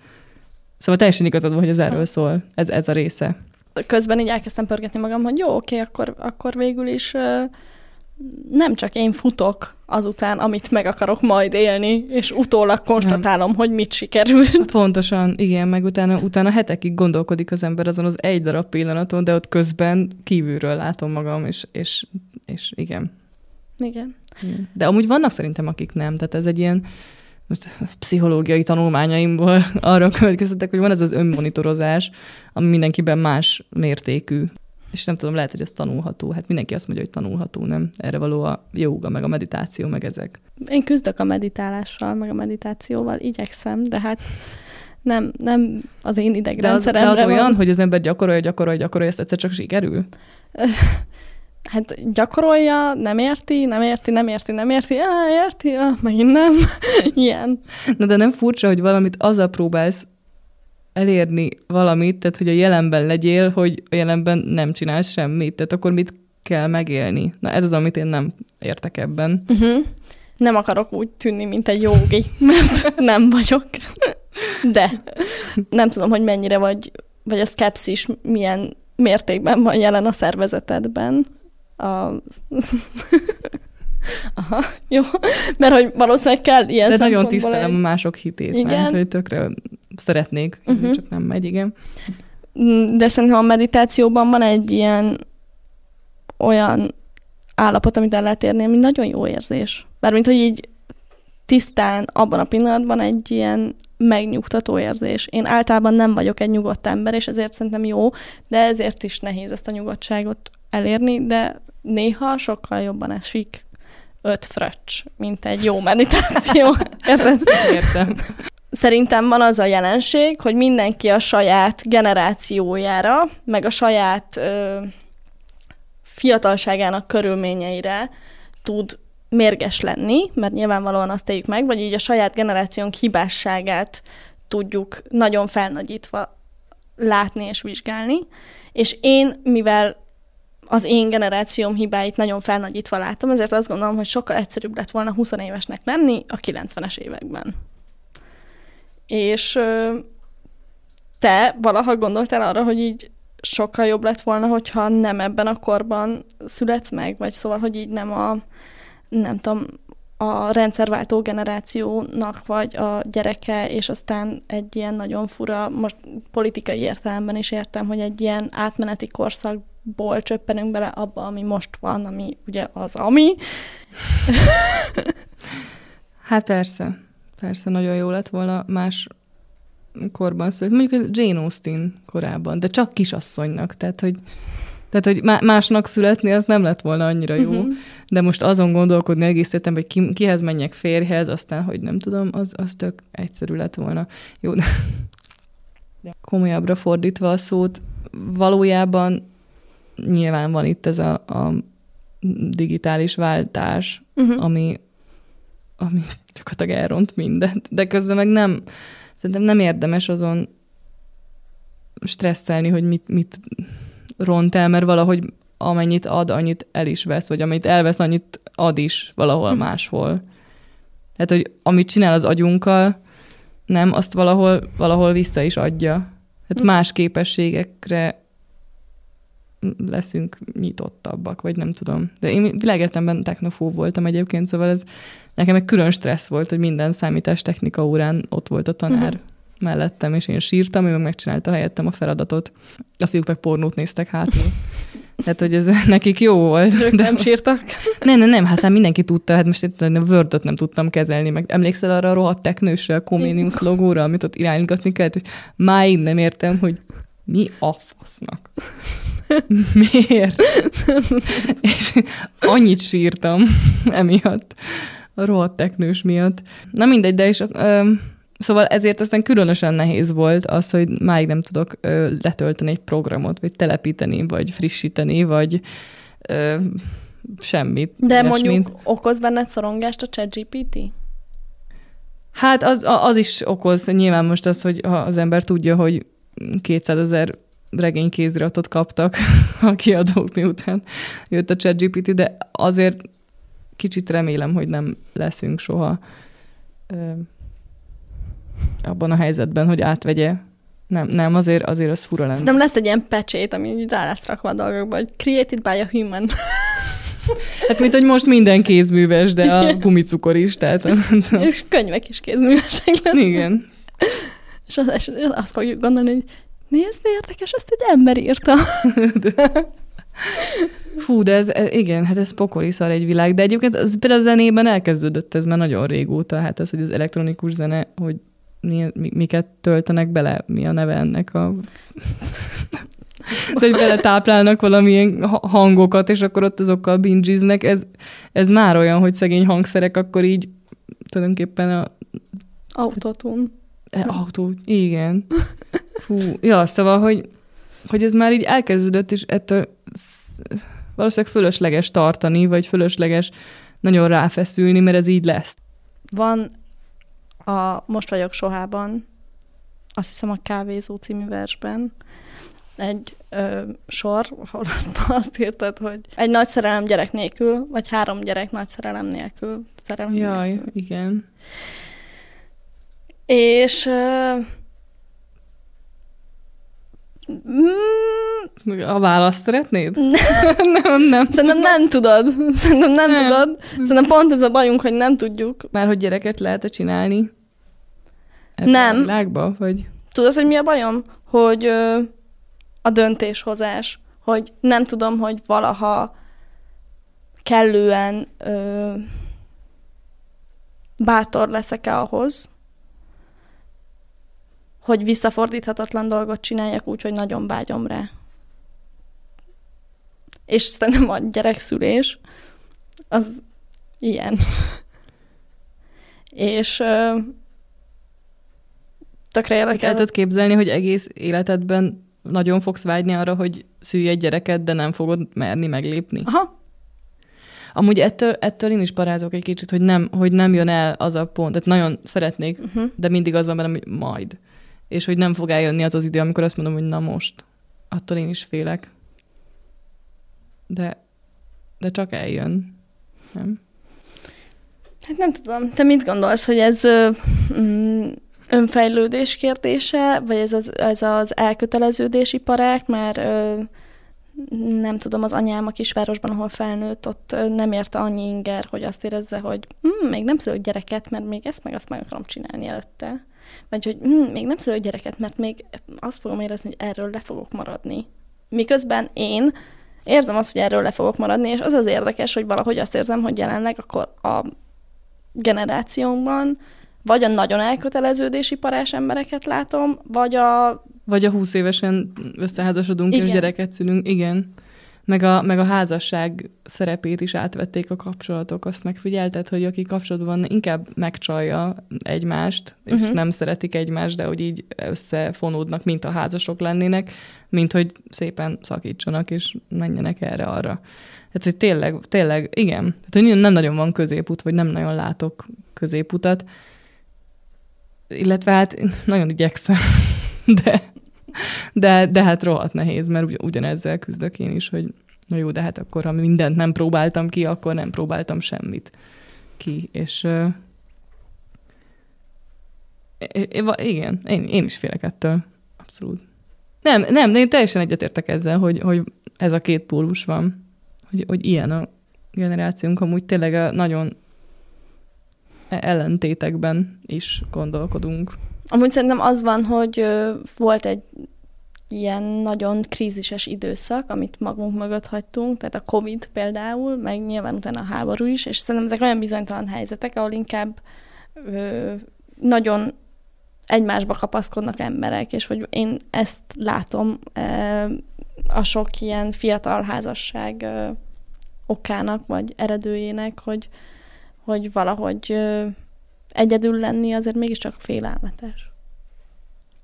Szóval teljesen igazad van, hogy ez erről szól, ez, ez a része. Közben így elkezdtem pörgetni magam, hogy jó, oké, akkor, akkor végül is... nem csak én futok azután, amit meg akarok majd élni, és utólag konstatálom, nem. hogy mit sikerül. Pontosan, igen, meg utána, utána hetekig gondolkodik az ember azon az egy darab pillanaton, de ott közben kívülről látom magam, és, és, és igen. igen. Igen. De amúgy vannak szerintem, akik nem. Tehát ez egy ilyen, most pszichológiai tanulmányaimból arra következtetek, hogy van ez az önmonitorozás, ami mindenkiben más mértékű. És nem tudom, lehet, hogy ez tanulható. Hát mindenki azt mondja, hogy tanulható, nem? Erre való a jóga, meg a meditáció, meg ezek. Én küzdök a meditálással, meg a meditációval, igyekszem, de hát nem, nem az én idegrendszeremre. De az, de az olyan, hogy az ember gyakorolja, gyakorolja, gyakorolja, ezt egyszer csak sikerül? Hát gyakorolja, nem érti, nem érti, nem érti, nem érti, á, érti, á, megint nem. Ilyen. Na de nem furcsa, hogy valamit azzal próbálsz elérni valamit, tehát hogy a jelenben legyél, hogy a jelenben nem csinálsz semmit, tehát akkor mit kell megélni? Na ez az, amit én nem értek ebben. Uh-huh. Nem akarok úgy tűnni, mint egy jógi, mert nem vagyok. De nem tudom, hogy mennyire vagy, vagy a szkepszis milyen mértékben van jelen a szervezetedben. A... Aha, jó. Mert hogy valószínűleg kell ilyen de nagyon tisztelem egy... a mások hitét. Igen. Mert hogy tökre szeretnék, uh-huh. csak nem megy, igen. De szerintem a meditációban van egy ilyen olyan állapot, amit el lehet érni, ami nagyon jó érzés. Bármint, hogy így tisztán abban a pillanatban egy ilyen megnyugtató érzés. Én általában nem vagyok egy nyugodt ember, és ezért szerintem jó, de ezért is nehéz ezt a nyugodtságot elérni, de néha sokkal jobban esik öt fröccs, mint egy jó meditáció. Érted? Értem. Szerintem van az a jelenség, hogy mindenki a saját generációjára, meg a saját ö, fiatalságának körülményeire tud mérges lenni, mert nyilvánvalóan azt éljük meg, vagy így a saját generációnk hibásságát tudjuk nagyon felnagyítva látni és vizsgálni. És én, mivel az én generációm hibáit nagyon felnagyítva látom, ezért azt gondolom, hogy sokkal egyszerűbb lett volna húsz évesnek lenni a kilencvenes években. És te valaha gondoltál arra, hogy így sokkal jobb lett volna, hogyha nem ebben a korban születsz meg, vagy szóval, hogy így nem a nem tudom, a rendszerváltó generációnak vagy a gyereke, és aztán egy ilyen nagyon fura, most politikai értelemben is értem, hogy egy ilyen átmeneti korszakból csöppenünk bele abba, ami most van, ami ugye az ami. Hát persze. Persze, nagyon jó lett volna más korban születni. Mondjuk Jane Austen korában, de csak kisasszonynak. Tehát, hogy, tehát, hogy másnak születni, az nem lett volna annyira jó. Uh-huh. De most azon gondolkodni egész életemben, hogy ki, kihez menjek férjhez, aztán, hogy nem tudom, az, az tök egyszerű lett volna. Jó, de komolyabbra fordítva a szót, valójában nyilván van itt ez a, a digitális váltás, uh-huh. ami... ami gyakorlatilag elront mindent, de közben meg nem, szerintem nem érdemes azon stresszelni, hogy mit, mit ront el, mert valahogy amennyit ad, annyit el is vesz, vagy amit elvesz, annyit ad is valahol máshol. Tehát, hogy amit csinál az agyunkkal, nem, azt valahol, valahol vissza is adja. Hát más képességekre leszünk nyitottabbak, vagy nem tudom. De én világértemben technofób voltam egyébként, szóval ez nekem egy külön stressz volt, hogy minden számítástechnika órán ott volt a tanár uh-huh. mellettem, és én sírtam, ő meg megcsinálta helyettem a feladatot. A fiúk meg pornót néztek hátul. Tehát, hogy ez nekik jó volt. Ők de nem sírtak? Nem, nem, nem, hát hát mindenki tudta, hát most itt a Word-ot nem tudtam kezelni, meg emlékszel arra a rohadt teknősre, a Comenius logóra, amit ott iránygatni kellett, hogy máig nem értem, hogy mi a fasznak. Miért? És annyit sírtam emiatt, a rohadt teknős miatt. Na mindegy, de is ö, szóval ezért aztán különösen nehéz volt az, hogy máig nem tudok ö, letölteni egy programot, vagy telepíteni, vagy frissíteni, vagy ö, semmit. De ilyesmit. Mondjuk okoz benned szorongást a ChatGPT? Hát az, az is okoz. Nyilván most az, hogy ha az ember tudja, hogy kétszázezer regény kéziratot kaptak a kiadók, miután jött a ChatGPT, de azért kicsit remélem, hogy nem leszünk soha ö, abban a helyzetben, hogy átvegye. Nem, nem azért, azért az fura lenne. Szerintem lesz egy ilyen pecsét, ami rá lesz rakva a dolgokba, hogy created by a human. Hát mint, hogy most minden kézműves, de a gumicukor is. Tehát, és könyvek is kézművesek lesznek. Igen. És azt, azt fogjuk gondolni, hogy nézd, érdekes, ezt egy ember írta. Fú, de ez, igen, hát ez pokoli szar egy világ, de egyébként az, például a zenében elkezdődött ez már nagyon régóta, hát ez, hogy az elektronikus zene, hogy mi, mi, miket töltenek bele, mi a neve ennek a... De hogy beletáplálnak valamilyen hangokat, és akkor ott azokkal bingiznek, ez, ez már olyan, hogy szegény hangszerek, akkor így tulajdonképpen a... Autotune. Autó, igen. Fú, ja, szóval, hogy, hogy ez már így elkezdődött, és ettől valószínűleg fölösleges tartani, vagy fölösleges nagyon ráfeszülni, mert ez így lesz. Van a Most vagyok sohában, azt hiszem a Kávézó című versben, egy ö, sor, ahol azt, azt írtad, hogy egy nagy szerelem gyerek nélkül, vagy három gyerek nagy szerelem nélkül. Szerelem Jaj, nélkül. Igen. És... Ö, mm, a választ szeretnéd? nem, nem. Szerintem nem tudod. Szerintem nem, nem tudod. Szerintem pont ez a bajunk, hogy nem tudjuk. Már hogy gyereket lehet-e csinálni? Ebben nem. A világban, vagy... Tudod, hogy mi a bajom? Hogy ö, a döntéshozás, hogy nem tudom, hogy valaha kellően ö, bátor leszek-e ahhoz, hogy visszafordíthatatlan dolgot csináljak úgy, hogy nagyon vágyom rá. És szerintem a gyerekszülés az ilyen. És... Ö, Tökre érdekel. El tudod képzelni, hogy egész életedben nagyon fogsz vágyni arra, hogy szülj egy gyereket, de nem fogod merni meglépni. Aha. Amúgy ettől, ettől én is parázok egy kicsit, hogy nem, hogy nem jön el az a pont. Tehát nagyon szeretnék, uh-huh. de mindig az van benne, hogy majd. És hogy nem fog eljönni az az idő, amikor azt mondom, hogy na most. Attól én is félek. De, de csak eljön. Nem? Hát nem tudom. Te mit gondolsz, hogy ez... Mm, önfejlődés kérdése, vagy ez az, ez az elköteleződési parák, mert ö, nem tudom, az anyám a kisvárosban, ahol felnőtt, ott nem érte annyi inger, hogy azt érezze, hogy hm, még nem szülök gyereket, mert még ezt meg azt meg akarom csinálni előtte. Vagy hogy hm, még nem szülök gyereket, mert még azt fogom érezni, hogy erről le fogok maradni. Miközben én érzem azt, hogy erről le fogok maradni, és az az érdekes, hogy valahogy azt érzem, hogy jelenleg akkor a generációmban vagy a nagyon elköteleződési parás embereket látom, vagy a... Vagy a húsz évesen összeházasodunk, igen. És gyereket szülünk. Igen. Meg a, meg a házasság szerepét is átvették a kapcsolatok. Azt megfigyelted, hogy aki kapcsolatban inkább megcsalja egymást, és uh-huh. nem szeretik egymást, de hogy így összefonódnak, mint a házasok lennének, mint hogy szépen szakítsanak, és menjenek erre-arra. Tehát, hogy tényleg, tényleg, igen. Tehát, hogy nem nagyon van középút, vagy nem nagyon látok középutat. Illetve hát nagyon igyekszem, de, de, de hát rohadt nehéz, mert ugyanezzel küzdök én is, hogy na jó, de hát akkor, ha mindent nem próbáltam ki, akkor nem próbáltam semmit ki, és uh, igen, én, én is félek ettől, abszolút. Nem, nem, én teljesen egyetértek ezzel, hogy, hogy ez a két pólus van, hogy, hogy ilyen a generációnk, amúgy tényleg a nagyon ellentétekben is gondolkodunk. Amúgy szerintem az van, hogy volt egy ilyen nagyon krízises időszak, amit magunk mögött hagytunk, tehát a Covid például, meg nyilván utána a háború is, és szerintem ezek olyan bizonytalan helyzetek, ahol inkább ö, nagyon egymásba kapaszkodnak emberek, és hogy én ezt látom ö, a sok ilyen fiatal házasság ö, okának, vagy eredőjének, hogy hogy valahogy ö, egyedül lenni azért mégiscsak félelmetes.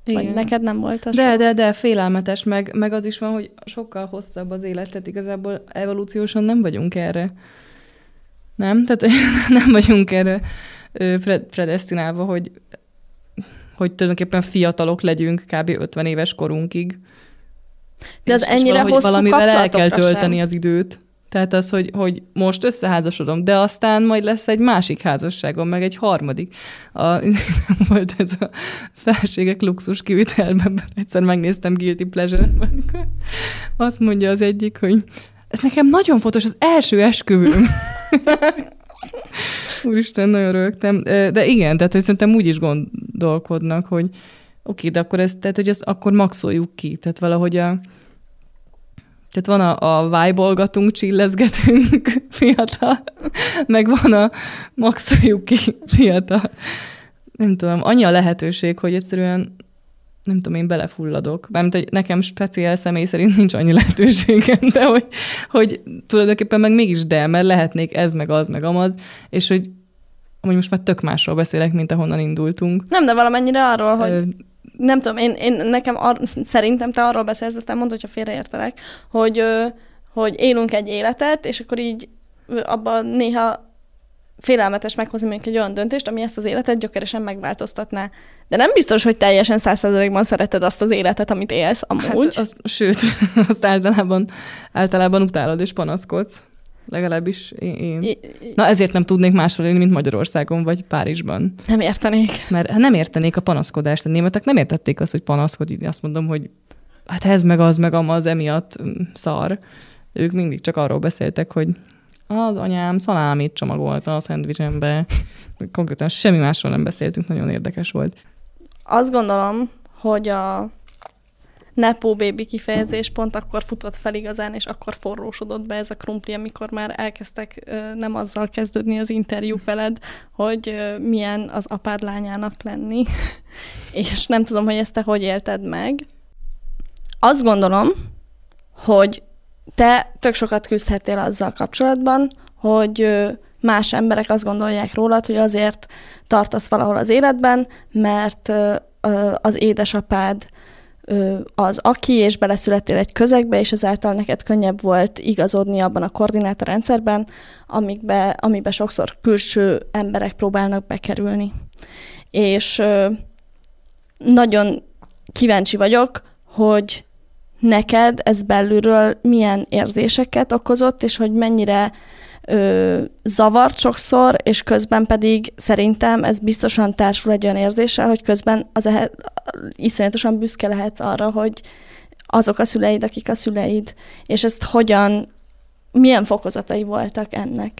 Igen. Vagy neked nem volt az? De, sok? de, de, félelmetes, meg, meg az is van, hogy sokkal hosszabb az élet, tehát igazából evolúciósan nem vagyunk erre. Nem? Tehát nem vagyunk erre predesztinálva, hogy, hogy tulajdonképpen fiatalok legyünk kb. ötven éves korunkig. De az és ennyire hosszú kapcsolatokra valamivel el kell tölteni sem. Az időt. Tehát az, hogy, hogy most összeházasodom, de aztán majd lesz egy másik házasságom, meg egy harmadik. A, volt ez a felségek luxus kivitelben, egyszer megnéztem Guilty Pleasure, amikor azt mondja az egyik, hogy ez nekem nagyon fontos, az első esküvőm. Úristen, nagyon rögtem. De igen, tehát szerintem úgy is gondolkodnak, hogy oké, okay, de akkor ezt, tehát, hogy ezt akkor maxoljuk ki. Tehát valahogy a Tehát van a, a vájbolgatunk, csillezgetünk fiatal, meg van a maxoljuk ki fiatal. Nem tudom, annyi a lehetőség, hogy egyszerűen, nem tudom, én belefulladok. Bármint, hogy nekem speciál személy szerint nincs annyi lehetőségem, de hogy, hogy tulajdonképpen meg mégis de, mert lehetnék ez, meg az, meg amaz, és hogy amúgy most már tök másról beszélek, mint ahonnan indultunk. Nem, de valamennyire arról, hogy... Ö, Nem tudom, én, én nekem ar- szerintem te arról beszélsz, aztán mondd, hogyha félreértelek, hogy, hogy élünk egy életet, és akkor így abban néha félelmetes meghozni még egy olyan döntést, ami ezt az életet gyökeresen megváltoztatná. De nem biztos, hogy teljesen száz százalékban szereted azt az életet, amit élsz amúgy. Hát, az, sőt, azt általában, általában utálod és panaszkodsz. Legalábbis én. I- Na ezért nem tudnék máshol élni, mint Magyarországon vagy Párizsban. Nem értenék. Mert nem értenék a panaszkodást. A németek nem értették azt, hogy panaszkodni. Azt mondom, hogy hát ez meg az, meg amaz, emiatt szar. Ők mindig csak arról beszéltek, hogy az anyám szalámit csomagolta a szendvicsembe. Konkrétan semmi másról nem beszéltünk, nagyon érdekes volt. Azt gondolom, hogy a Nepo baby kifejezés pont akkor futott fel igazán, és akkor forrósodott be ez a krumpli, amikor már elkezdtek nem azzal kezdődni az interjú veled, hogy milyen az apád lányának lenni. És nem tudom, hogy ezt te hogy élted meg. Azt gondolom, hogy te tök sokat küzdhettél azzal kapcsolatban, hogy más emberek azt gondolják rólad, hogy azért tartasz valahol az életben, mert az édesapád az aki, és beleszülettél egy közegbe, és ezáltal neked könnyebb volt igazodni abban a koordinátorrendszerben, amikbe, amiben sokszor külső emberek próbálnak bekerülni. És nagyon kíváncsi vagyok, hogy neked ez belülről milyen érzéseket okozott, és hogy mennyire ö, zavart sokszor, és közben pedig szerintem ez biztosan társul egy olyan érzéssel, hogy közben az ehe, iszonyatosan büszke lehetsz arra, hogy azok a szüleid, akik a szüleid, és ezt hogyan, milyen fokozatai voltak ennek?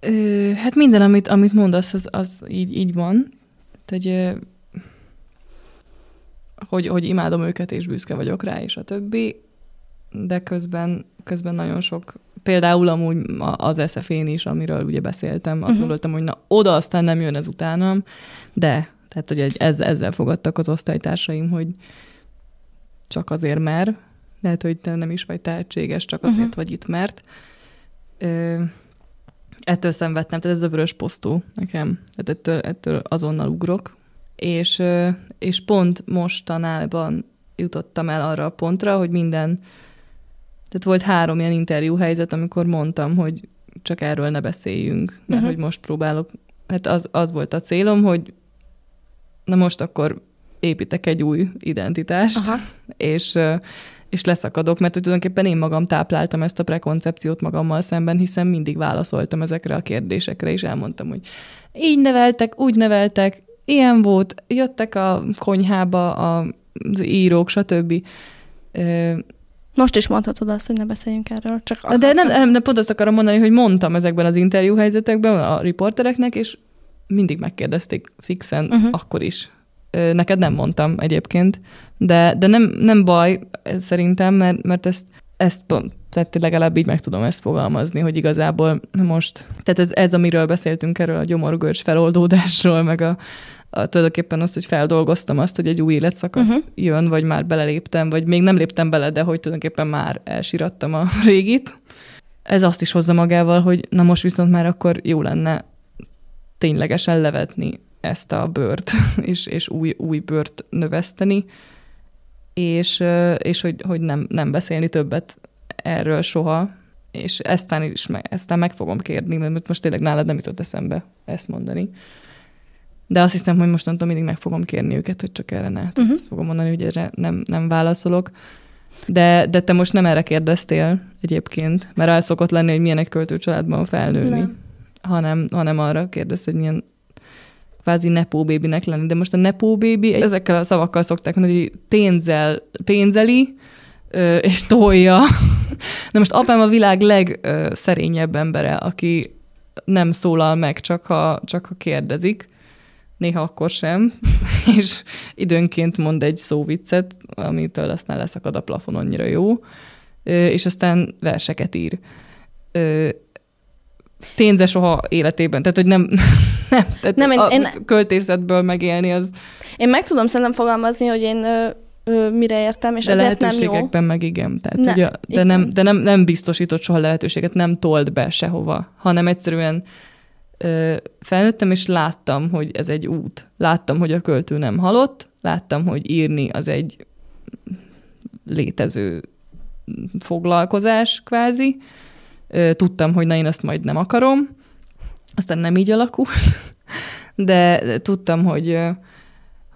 Ö, hát minden, amit, amit mondasz, az, az így, így van. Tehát, hogy Hogy, hogy imádom őket, és büszke vagyok rá, és a többi, de közben, közben nagyon sok, például amúgy az es zé ef é-n is, amiről ugye beszéltem, azt gondoltam, uh-huh. hogy na oda aztán nem jön ez utánam, de tehát, hogy ez, ezzel fogadtak az osztálytársaim, hogy csak azért mer, lehet, hogy te nem is vagy tehetséges, csak azért uh-huh. vagy itt mert. Ö, ettől szenvedtem, tehát ez a vörös posztó nekem, tehát ettől, ettől azonnal ugrok. És, és pont mostanában jutottam el arra a pontra, hogy minden, tehát volt három ilyen interjúhelyzet, amikor mondtam, hogy csak erről ne beszéljünk, mert uh-huh. hogy most próbálok, hát az, az volt a célom, hogy na most akkor építek egy új identitást, Aha. és, és leszakadok, mert tulajdonképpen én magam tápláltam ezt a prekoncepciót magammal szemben, hiszen mindig válaszoltam ezekre a kérdésekre, és elmondtam, hogy így neveltek, úgy neveltek, ilyen volt, jöttek a konyhába az írók, stb. Most is mondhatod azt, hogy ne beszéljünk erről. Csak akar... De nem, nem, nem pont azt akarom mondani, hogy mondtam ezekben az interjúhelyzetekben a riportereknek, és mindig megkérdezték fixen, uh-huh. akkor is. Neked nem mondtam egyébként, de, de nem, nem baj szerintem, mert, mert ezt, ezt tehát legalább így meg tudom ezt fogalmazni, hogy igazából most, tehát ez, ez amiről beszéltünk erről a gyomorgörcs feloldódásról, meg a A, tulajdonképpen azt, hogy feldolgoztam azt, hogy egy új életszakasz uh-huh. jön, vagy már beleléptem, vagy még nem léptem bele, de hogy tulajdonképpen már elsirattam a régit. Ez azt is hozza magával, hogy na most viszont már akkor jó lenne ténylegesen levetni ezt a bőrt, és, és új, új bőrt növeszteni, és, és hogy, hogy nem, nem beszélni többet erről soha, és eztán is meg, eztán meg fogom kérni, mert most tényleg nálad nem jutott eszembe ezt mondani. De azt hiszem, hogy mostantól mindig meg fogom kérni őket, hogy csak erre ne. Uh-huh. Azt fogom mondani, hogy erre nem, nem válaszolok. De, de te most nem erre kérdeztél egyébként, mert el szokott lenni, hogy milyen egy költőcsaládban felnőni, hanem, hanem arra kérdez, hogy milyen kvázi nepó bébinek lenni. De most a nepó bébi, ezekkel a szavakkal szokták mondani, hogy pénzzel, pénzeli ö, és tolja. De most apám a világ legszerényebb embere, aki nem szólal meg, csak ha, csak ha kérdezik. Néha akkor sem, és időnként mond egy szóviccet, amitől aztán leszakad a plafon, annyira jó, és aztán verseket ír. Pénze soha életében, tehát hogy nem, nem, tehát nem én, a én... költészetből megélni az... Én meg tudom szerintem fogalmazni, hogy én ö, ö, mire értem, és de ezért nem jó. De lehetőségekben meg igen, tehát ne, ugye, de, nem, de nem, nem biztosított soha lehetőséget, nem tolt be sehova, hanem egyszerűen felnőttem, és láttam, hogy ez egy út. Láttam, hogy a költő nem halott, láttam, hogy írni az egy létező foglalkozás kvázi, tudtam, hogy na én azt majd nem akarom, aztán nem így alakult, de tudtam, hogy,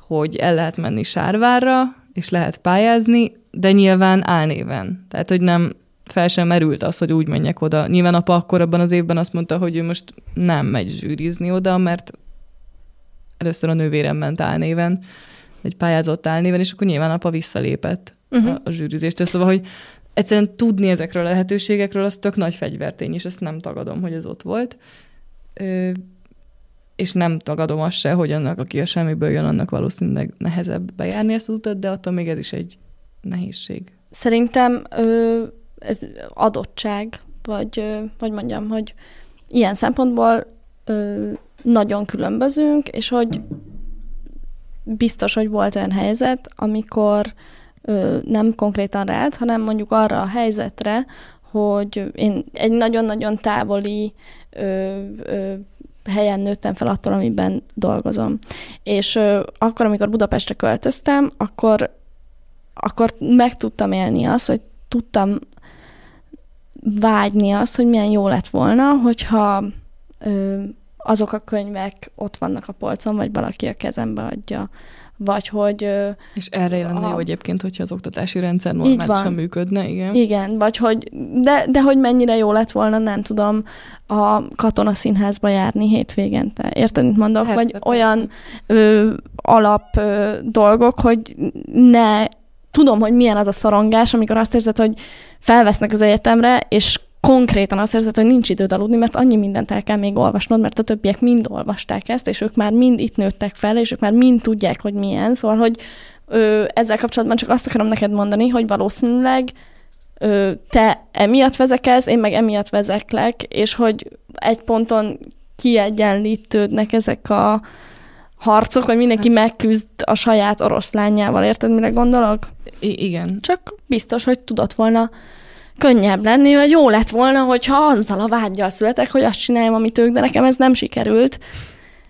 hogy el lehet menni Sárvárra, és lehet pályázni, de nyilván álnéven. Tehát, hogy nem fel sem merült az, hogy úgy menjek oda. Nyilván apa akkor abban az évben azt mondta, hogy ő most nem megy zsűrizni oda, mert először a nővérem ment álnéven, egy pályázott álnéven, és akkor nyilván apa visszalépett uh-huh. a, a zsűrizéstől. Szóval, hogy egyszerűen tudni ezekről a lehetőségekről, az tök nagy fegyvertény, és ezt nem tagadom, hogy ez ott volt. Ö, és nem tagadom azt se, hogy annak, aki a semmiből jön, annak valószínűleg nehezebb bejárni ezt az utat, de attól még ez is egy nehézség. Szerintem ö, adottság, vagy, vagy mondjam, hogy ilyen szempontból ö, nagyon különbözünk, és hogy biztos, hogy volt olyan helyzet, amikor ö, nem konkrétan rád, hanem mondjuk arra a helyzetre, hogy én egy nagyon-nagyon távoli ö, ö, helyen nőttem fel attól, amiben dolgozom. És ö, akkor, amikor Budapestre költöztem, akkor, akkor meg tudtam élni azt, hogy tudtam vágyni azt, hogy milyen jó lett volna, hogyha ö, azok a könyvek ott vannak a polcon, vagy valaki a kezembe adja, vagy hogy... És erre jelenné a... egyébként, hogyha az oktatási rendszer normálisan működne, igen? Igen, vagy hogy... De, de hogy mennyire jó lett volna, nem tudom, a Katonaszínházba járni hétvégente. Érted, mit mondok? Persze, vagy persze. Olyan ö, alap ö, dolgok, hogy ne... Tudom, hogy milyen az a szorongás, amikor azt érzed, hogy felvesznek az egyetemre, és konkrétan azt érzed, hogy nincs időd aludni, mert annyi mindent el kell még olvasnod, mert a többiek mind olvasták ezt, és ők már mind itt nőttek fel, és ők már mind tudják, hogy milyen. Szóval, hogy ö, ezzel kapcsolatban csak azt akarom neked mondani, hogy valószínűleg ö, te emiatt vezekelsz, én meg emiatt vezeklek, és hogy egy ponton kiegyenlítődnek ezek a harcok, hogy mindenki megküzd a saját oroszlányával. Érted, mire gondolok? I- igen. Csak biztos, hogy tudott volna könnyebb lenni, vagy jó lett volna, hogyha azzal a vággyal születek, hogy azt csináljam, amit ők, de nekem ez nem sikerült.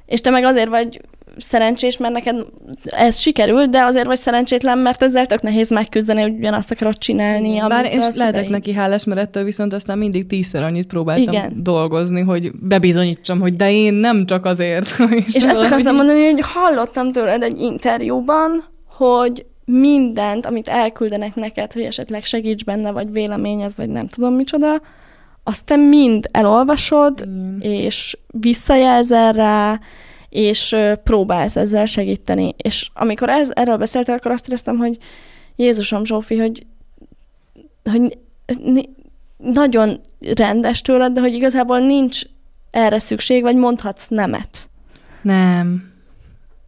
És te meg azért vagy szerencsés, mert neked ez sikerült, de azért vagy szerencsétlen, mert ezzel tök nehéz megküzdeni, hogy ugyanazt akarod csinálni. Bár én lehetek neki hálás, mert ettől viszont aztán mindig tízszer annyit próbáltam igen. dolgozni, hogy bebizonyítsam, hogy de én nem csak azért. És, és azt akartam mondani, hogy hallottam tőled egy interjúban, hogy mindent, amit elküldenek neked, hogy esetleg segíts benne, vagy véleményez, vagy nem tudom micsoda, azt te mind elolvasod, mm. és visszajelzel rá, és próbálsz ezzel segíteni. És amikor ez, erről beszéltél, akkor azt éreztem, hogy Jézusom, Zsófi, hogy, hogy nagyon rendes tőled, de hogy igazából nincs erre szükség, vagy mondhatsz nemet. Nem.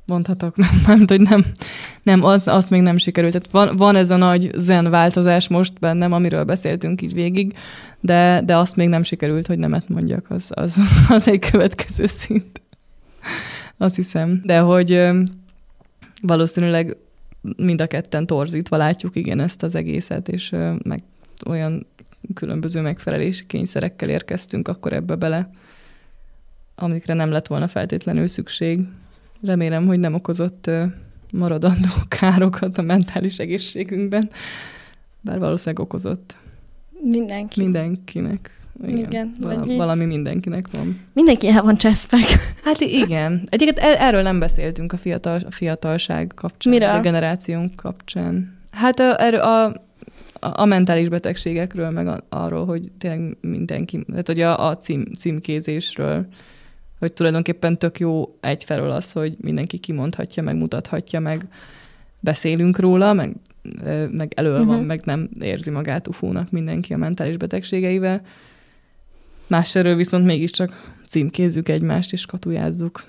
Mondhatok, nem, nem, hogy nem, nem az, az még nem sikerült. Tehát van, van ez a nagy zen változás most bennem, amiről beszéltünk így végig, de, de azt még nem sikerült, hogy nemet mondjak, az, az, az egy következő szint. Azt hiszem. De hogy valószínűleg mind a ketten torzítva látjuk, igen, ezt az egészet, és meg olyan különböző megfelelési kényszerekkel érkeztünk akkor ebbe bele, amikre nem lett volna feltétlenül szükség. Remélem, hogy nem okozott maradandó károkat a mentális egészségünkben, bár valószínűleg okozott. Mindenki. Mindenkinek. Igen, igen val- valami mindenkinek van. Mindenki el van cseszpeg. Hát igen. Egyébként erről nem beszéltünk a, fiatal, a fiatalság kapcsán. Miről? A generációnk kapcsán. Hát a, a, a, a mentális betegségekről, meg a, arról, hogy tényleg mindenki, tehát hogy a, a cím, címkézésről, hogy tulajdonképpen tök jó egyfelől az, hogy mindenki kimondhatja, meg mutathatja, meg beszélünk róla, meg, meg elől uh-huh. van, meg nem érzi magát ufónak mindenki a mentális betegségeivel. Másfelől viszont mégiscsak címkézzük egymást, és katujázzuk.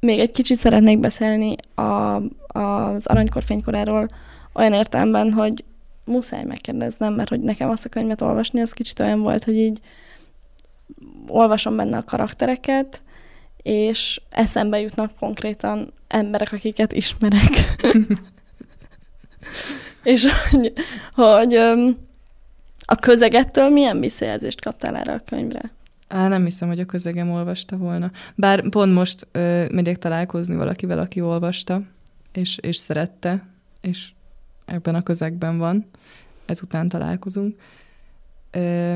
Még egy kicsit szeretnék beszélni a, a, az Aranykor fénykoráról olyan értelemben, hogy muszáj megkérdeznem, mert hogy nekem azt a könyvet olvasni, az kicsit olyan volt, hogy így olvasom benne a karaktereket, és eszembe jutnak konkrétan emberek, akiket ismerek. És hogy, hogy a közegettől milyen visszajelzést kaptál erre a könyvre? Á, nem hiszem, hogy a közegem olvasta volna. Bár pont most ö, megyek találkozni valakivel, aki olvasta, és, és szerette, és ebben a közegben van. Ezután találkozunk. Ö,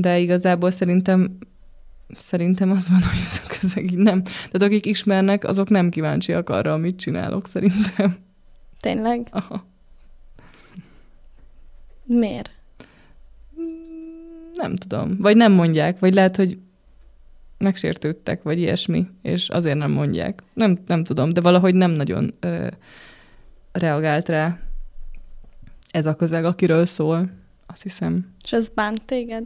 de igazából szerintem Szerintem az van, hogy ezek, ezek így nem. Tehát akik ismernek, azok nem kíváncsiak arra, amit csinálok, szerintem. Tényleg? Aha. Miért? Nem tudom. Vagy nem mondják, vagy lehet, hogy megsértődtek, vagy ilyesmi, és azért nem mondják. Nem, nem tudom, de valahogy nem nagyon ö, reagált rá ez a közeg, akiről szól, azt hiszem. És az bánt téged?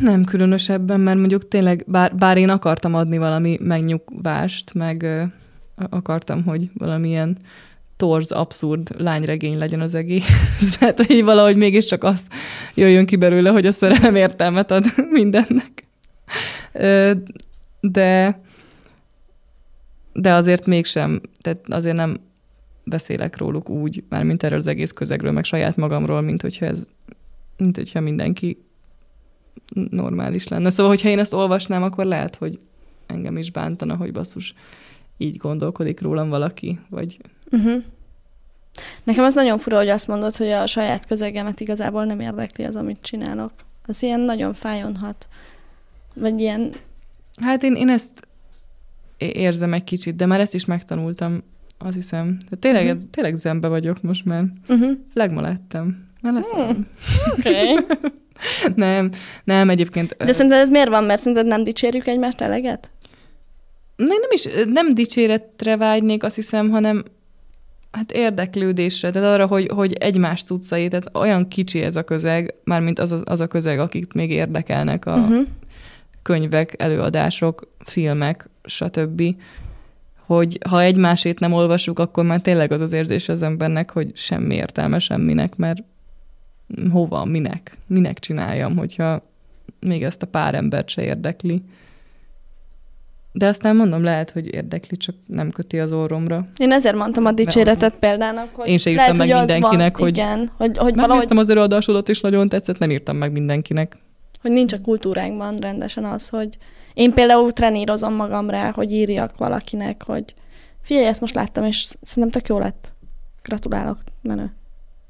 Nem különösebben, mert mondjuk tényleg, bár, bár én akartam adni valami megnyugvást, meg ö, akartam, hogy valamilyen torz, abszurd lányregény legyen az egész. Tehát, hogy valahogy mégiscsak azt jöjjön ki belőle, hogy a szerelem értelmet ad mindennek. Ö, de, de azért mégsem, tehát azért nem beszélek róluk úgy, mármint erről az egész közegről, meg saját magamról, mint hogyha ez, mint hogyha mindenki normális lenne. Szóval, hogyha én ezt olvasnám, akkor lehet, hogy engem is bántana, hogy basszus, így gondolkodik rólam valaki, vagy... Uh-huh. Nekem az nagyon fura, hogy azt mondod, hogy a saját közegemet igazából nem érdekli az, amit csinálok. Az ilyen nagyon fájon hat. Vagy ilyen... Hát én, én ezt érzem egy kicsit, de már ezt is megtanultam, azt hiszem. De tényleg, uh-huh. tényleg zenbe vagyok most már. Uh-huh. Flegma lettem. Már leszem. Hmm. Oké. Okay. Nem, nem, egyébként... De szerinted ez miért van? Mert szerinted nem dicsérjük egymást eleget? Nem, nem is, nem dicséretre vágynék, azt hiszem, hanem hát érdeklődésre, tehát arra, hogy, hogy egymás cuccai, tehát olyan kicsi ez a közeg, mármint az a, az a közeg, akik még érdekelnek a uh-huh. könyvek, előadások, filmek, stb., hogy ha egymásét nem olvasjuk, akkor már tényleg az az érzés az embernek, hogy semmi értelme semminek, mert hova, minek, minek csináljam, hogyha még ezt a pár embert se érdekli. De aztán mondom, lehet, hogy érdekli, csak nem köti az orromra. Én ezért mondtam a dicséretet de, példának, hogy én se írtam lehet, meg hogy mindenkinek, van, hogy, igen, hogy, hogy valahogy... Megnéztem az előadásodat is nagyon tetszett, nem írtam meg mindenkinek. Hogy nincs a kultúránkban rendesen az, hogy én például trenírozom magam rá, hogy írjak valakinek, hogy figyelj, ezt most láttam, és szerintem tök jó lett. Gratulálok, menő.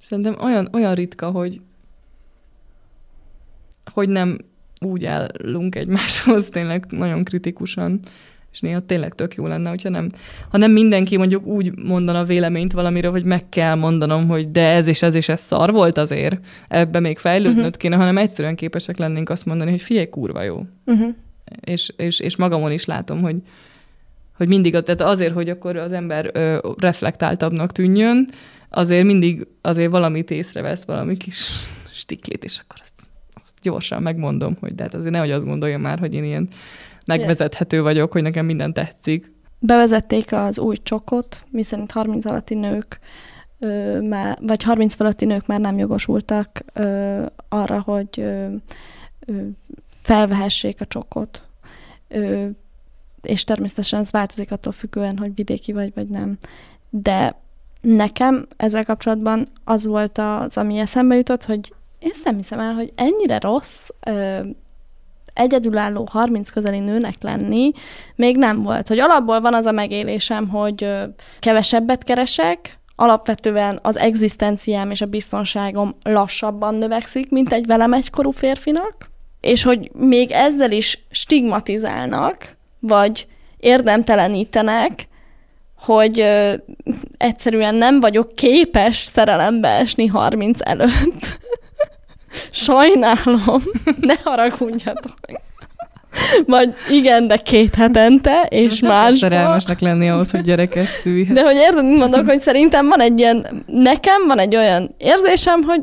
Szerintem olyan, olyan ritka, hogy, hogy nem úgy állunk egymáshoz tényleg nagyon kritikusan, és néha tényleg tök jó lenne, hogyha nem, ha nem mindenki mondjuk úgy mondana véleményt valamiről, hogy meg kell mondanom, hogy de ez és ez és ez szar volt azért, ebbe még fejlődnöd uh-huh. kéne, hanem egyszerűen képesek lennénk azt mondani, hogy figyelj, kurva jó. Uh-huh. És, és, és magamon is látom, hogy, hogy mindig, tehát azért, hogy akkor az ember ö, reflektáltabbnak tűnjön, azért mindig azért valamit észrevesz, valami kis stiklit, és akkor azt, azt gyorsan megmondom, hogy de hát azért nehogy azt gondolja már, hogy én ilyen megvezethető vagyok, hogy nekem minden tetszik. Bevezették az új csokot, miszerint harminc alatti nők, ö, már, vagy harminc feletti nők már nem jogosultak ö, arra, hogy ö, ö, felvehessék a csokot. Ö, és természetesen ez változik attól függően, hogy vidéki vagy, vagy nem. De nekem ezzel kapcsolatban az volt az, ami eszembe jutott, hogy én ezt nem hiszem el, hogy ennyire rossz ö, egyedülálló harminc közeli nőnek lenni még nem volt. Hogy alapból van az a megélésem, hogy ö, kevesebbet keresek, alapvetően az egzisztenciám és a biztonságom lassabban növekszik, mint egy velem egykorú férfinak, és hogy még ezzel is stigmatizálnak, vagy érdemtelenítenek, hogy ö, egyszerűen nem vagyok képes szerelembe esni harminc előtt. Sajnálom, ne haragudjatok. Vagy igen, de két hetente, és másból. Szerelmesnek lenni ahhoz, hogy gyereket szülj. De hogy érted, mondok, hogy szerintem van egy ilyen, nekem van egy olyan érzésem, hogy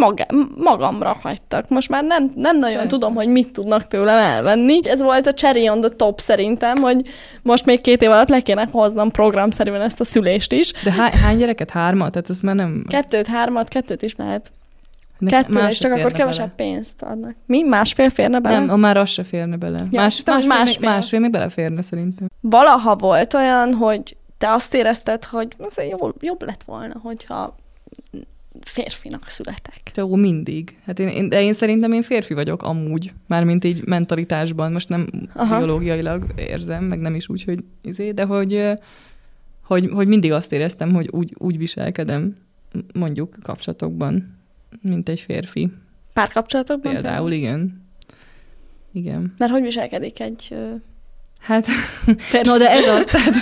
maga, magamra hagytak. Most már nem, nem nagyon Szerint. tudom, hogy mit tudnak tőlem elvenni. Ez volt a cherry on the top szerintem, hogy most még két év alatt le kéne hoznom programszerűen ezt a szülést is. De há- hány gyereket? Hármat? Tehát ez már nem... Kettőt, hármat, kettőt is lehet. Kettőre, és csak akkor kevesebb bele. Pénzt adnak. Mi? Másfél férne bele? Nem, már az se férne bele. Ja, Más, te, másfél, másfél. másfél még beleférne szerintem. Valaha volt olyan, hogy te azt érezted, hogy jobb, jobb lett volna, hogyha férfinak születek. Jó, mindig. Hát én, én, de én szerintem én férfi vagyok amúgy. Mármint így mentalitásban. Most nem Aha. biológiailag érzem, meg nem is úgy, hogy izé, de hogy, hogy, hogy mindig azt éreztem, hogy úgy, úgy viselkedem mondjuk kapcsolatokban, mint egy férfi. Párkapcsolatokban? Például, igen. Igen. Mert hogy viselkedik egy... Hát, no, de ez az. Tehát,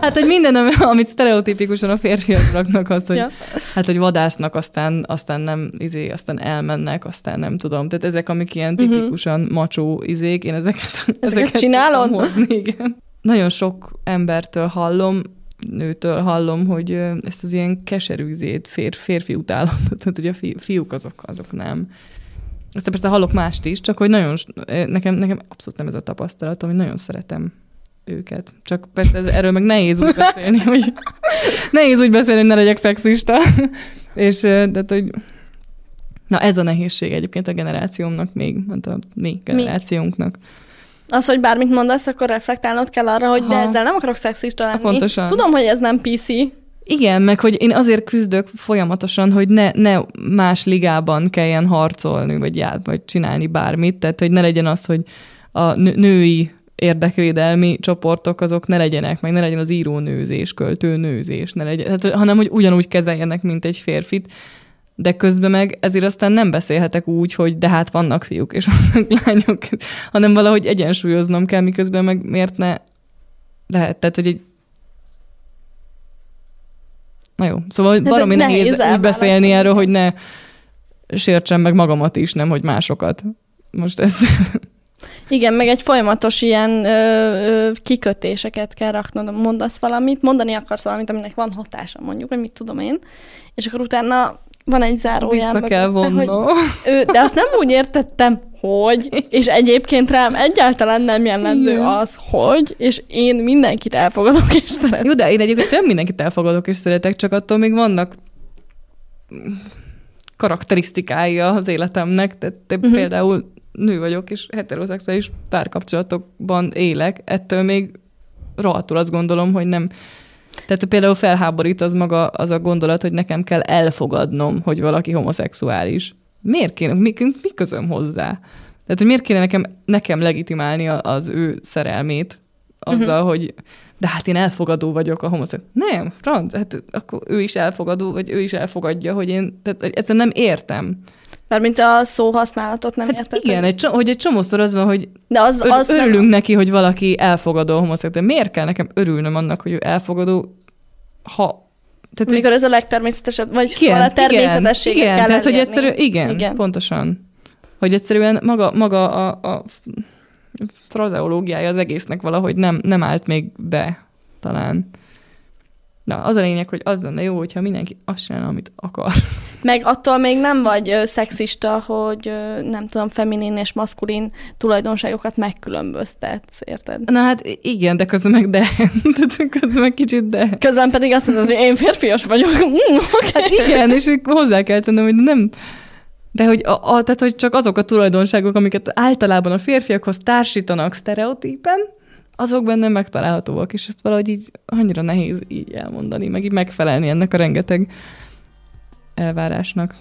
hát, hogy minden, amit sztereotipikusan a férfiak raknak, az, hogy, ja. hát, hogy vadásznak, aztán, aztán nem, izé, aztán elmennek, aztán nem tudom. Tehát ezek, amik ilyen tipikusan uh-huh. macsó izék, én ezeket, ezeket, ezeket csinálom hozni, igen. Nagyon sok embertől hallom, nőtől hallom, hogy ezt az ilyen keserű izét, fér, férfi utálatot, tehát hogy a fiúk azok, azok nem. Aztán persze hallok mást is, csak hogy nagyon, nekem, nekem abszolút nem ez a tapasztalatom, hogy nagyon szeretem őket. Csak persze ez, erről meg nehéz úgy beszélni, hogy nehéz úgy beszélni, hogy ne legyek szexista. És tehát, hogy na ez a nehézség egyébként a generációmnak még, hát a mi generációnknak. Az, hogy bármit mondasz, akkor reflektálnod kell arra, hogy ha. de ezzel nem akarok szexista lenni. Pontosan. Tudom, hogy ez nem pé cé. Igen, meg hogy én azért küzdök folyamatosan, hogy ne, ne más ligában kelljen harcolni, vagy jár, vagy csinálni bármit, tehát hogy ne legyen az, hogy a női érdekvédelmi csoportok azok ne legyenek, meg ne legyen az írónőzés, költőnőzés, ne legyen, tehát, hanem hogy ugyanúgy kezeljenek, mint egy férfit, de közben meg ezért aztán nem beszélhetek úgy, hogy de hát vannak fiúk és vannak lányok, hanem valahogy egyensúlyoznom kell, miközben meg miért ne lehet, tehát hogy egy Na jó, szóval hát valami nehéz, nehéz úgy beszélni erről, hogy ne sértsem meg magamat is, nem, hogy másokat. Most ez. Igen, meg egy folyamatos ilyen ö, ö, kikötéseket kell raknod, mondasz valamit, mondani akarsz valamit, aminek van hatása, mondjuk, hogy mit tudom én, és akkor utána van egy zárójel. Vissza kell vonnom. De azt nem úgy értettem, hogy, és egyébként rám egyáltalán nem jellemző az, hogy, és én mindenkit elfogadok és szeretek. Jó, de én egyébként nem mindenkit elfogadok és szeretek, csak attól még vannak karakterisztikái az életemnek, tehát uh-huh. például nő vagyok, és heteroszexuális párkapcsolatokban élek, ettől még rohadtul azt gondolom, hogy nem... Tehát például felháborít az maga az a gondolat, hogy nekem kell elfogadnom, hogy valaki homoszexuális. Miért kéne? Mi, mi közöm hozzá? Tehát, hogy miért kéne nekem, nekem legitimálni az ő szerelmét azzal, uh-huh. hogy de hát én elfogadó vagyok a homoszexuális. Nem, franc, hát akkor ő is elfogadó, vagy ő is elfogadja, hogy én tehát, egyszerűen nem értem. Mármint a szóhasználatot nem hát érted? Igen, egy csomó, hogy egy csomószor az van, hogy de az, ör, az örülünk nem... neki, hogy valaki elfogadó a homoszexuális. Miért kell nekem örülnöm annak, hogy ő elfogadó, ha... Tehát, mikor ez a legtermészetesebb, vagy igen, szóval a természetességet igen, kell tehát, hogy egyszerűen, igen, igen, pontosan. Hogy egyszerűen maga, maga a, a frazeológiája az egésznek valahogy nem, nem állt még be, talán. Na, az a lényeg, hogy az lenne jó, hogyha mindenki azt csinálna, amit akar. Meg attól még nem vagy ö, szexista, hogy ö, nem tudom, feminin és maszkulin tulajdonságokat megkülönböztetsz, érted? Na hát igen, de közben meg de. Közben meg kicsit de. Közben pedig azt mondod, hogy én férfias vagyok. Mm, okay. Hát igen, és hozzá kell tennem, hogy nem... De hogy, a, a, tehát, hogy csak azok a tulajdonságok, amiket általában a férfiakhoz társítanak sztereotípen, azokban nem megtalálhatóak, és ezt valahogy így annyira nehéz így elmondani, meg így megfelelni ennek a rengeteg elvárásnak.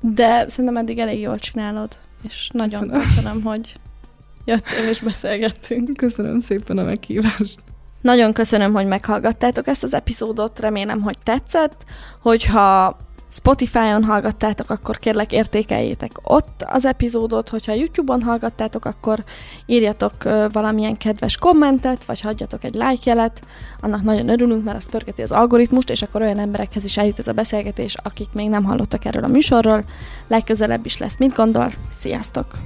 De szerintem eddig elég jól csinálod, és nagyon köszönöm, köszönöm hogy jöttél és beszélgettünk. Köszönöm szépen a meghívást. Nagyon köszönöm, hogy meghallgattátok ezt az epizódot, remélem, hogy tetszett, hogyha Spotify-on hallgattátok, akkor kérlek értékeljétek ott az epizódot, hogyha YouTube-on hallgattátok, akkor írjatok valamilyen kedves kommentet, vagy hagyjatok egy like jelet, annak nagyon örülünk, mert az pörgeti az algoritmust, és akkor olyan emberekhez is eljut ez a beszélgetés, akik még nem hallottak erről a műsorról. Legközelebb is lesz Mit gondol? Sziasztok!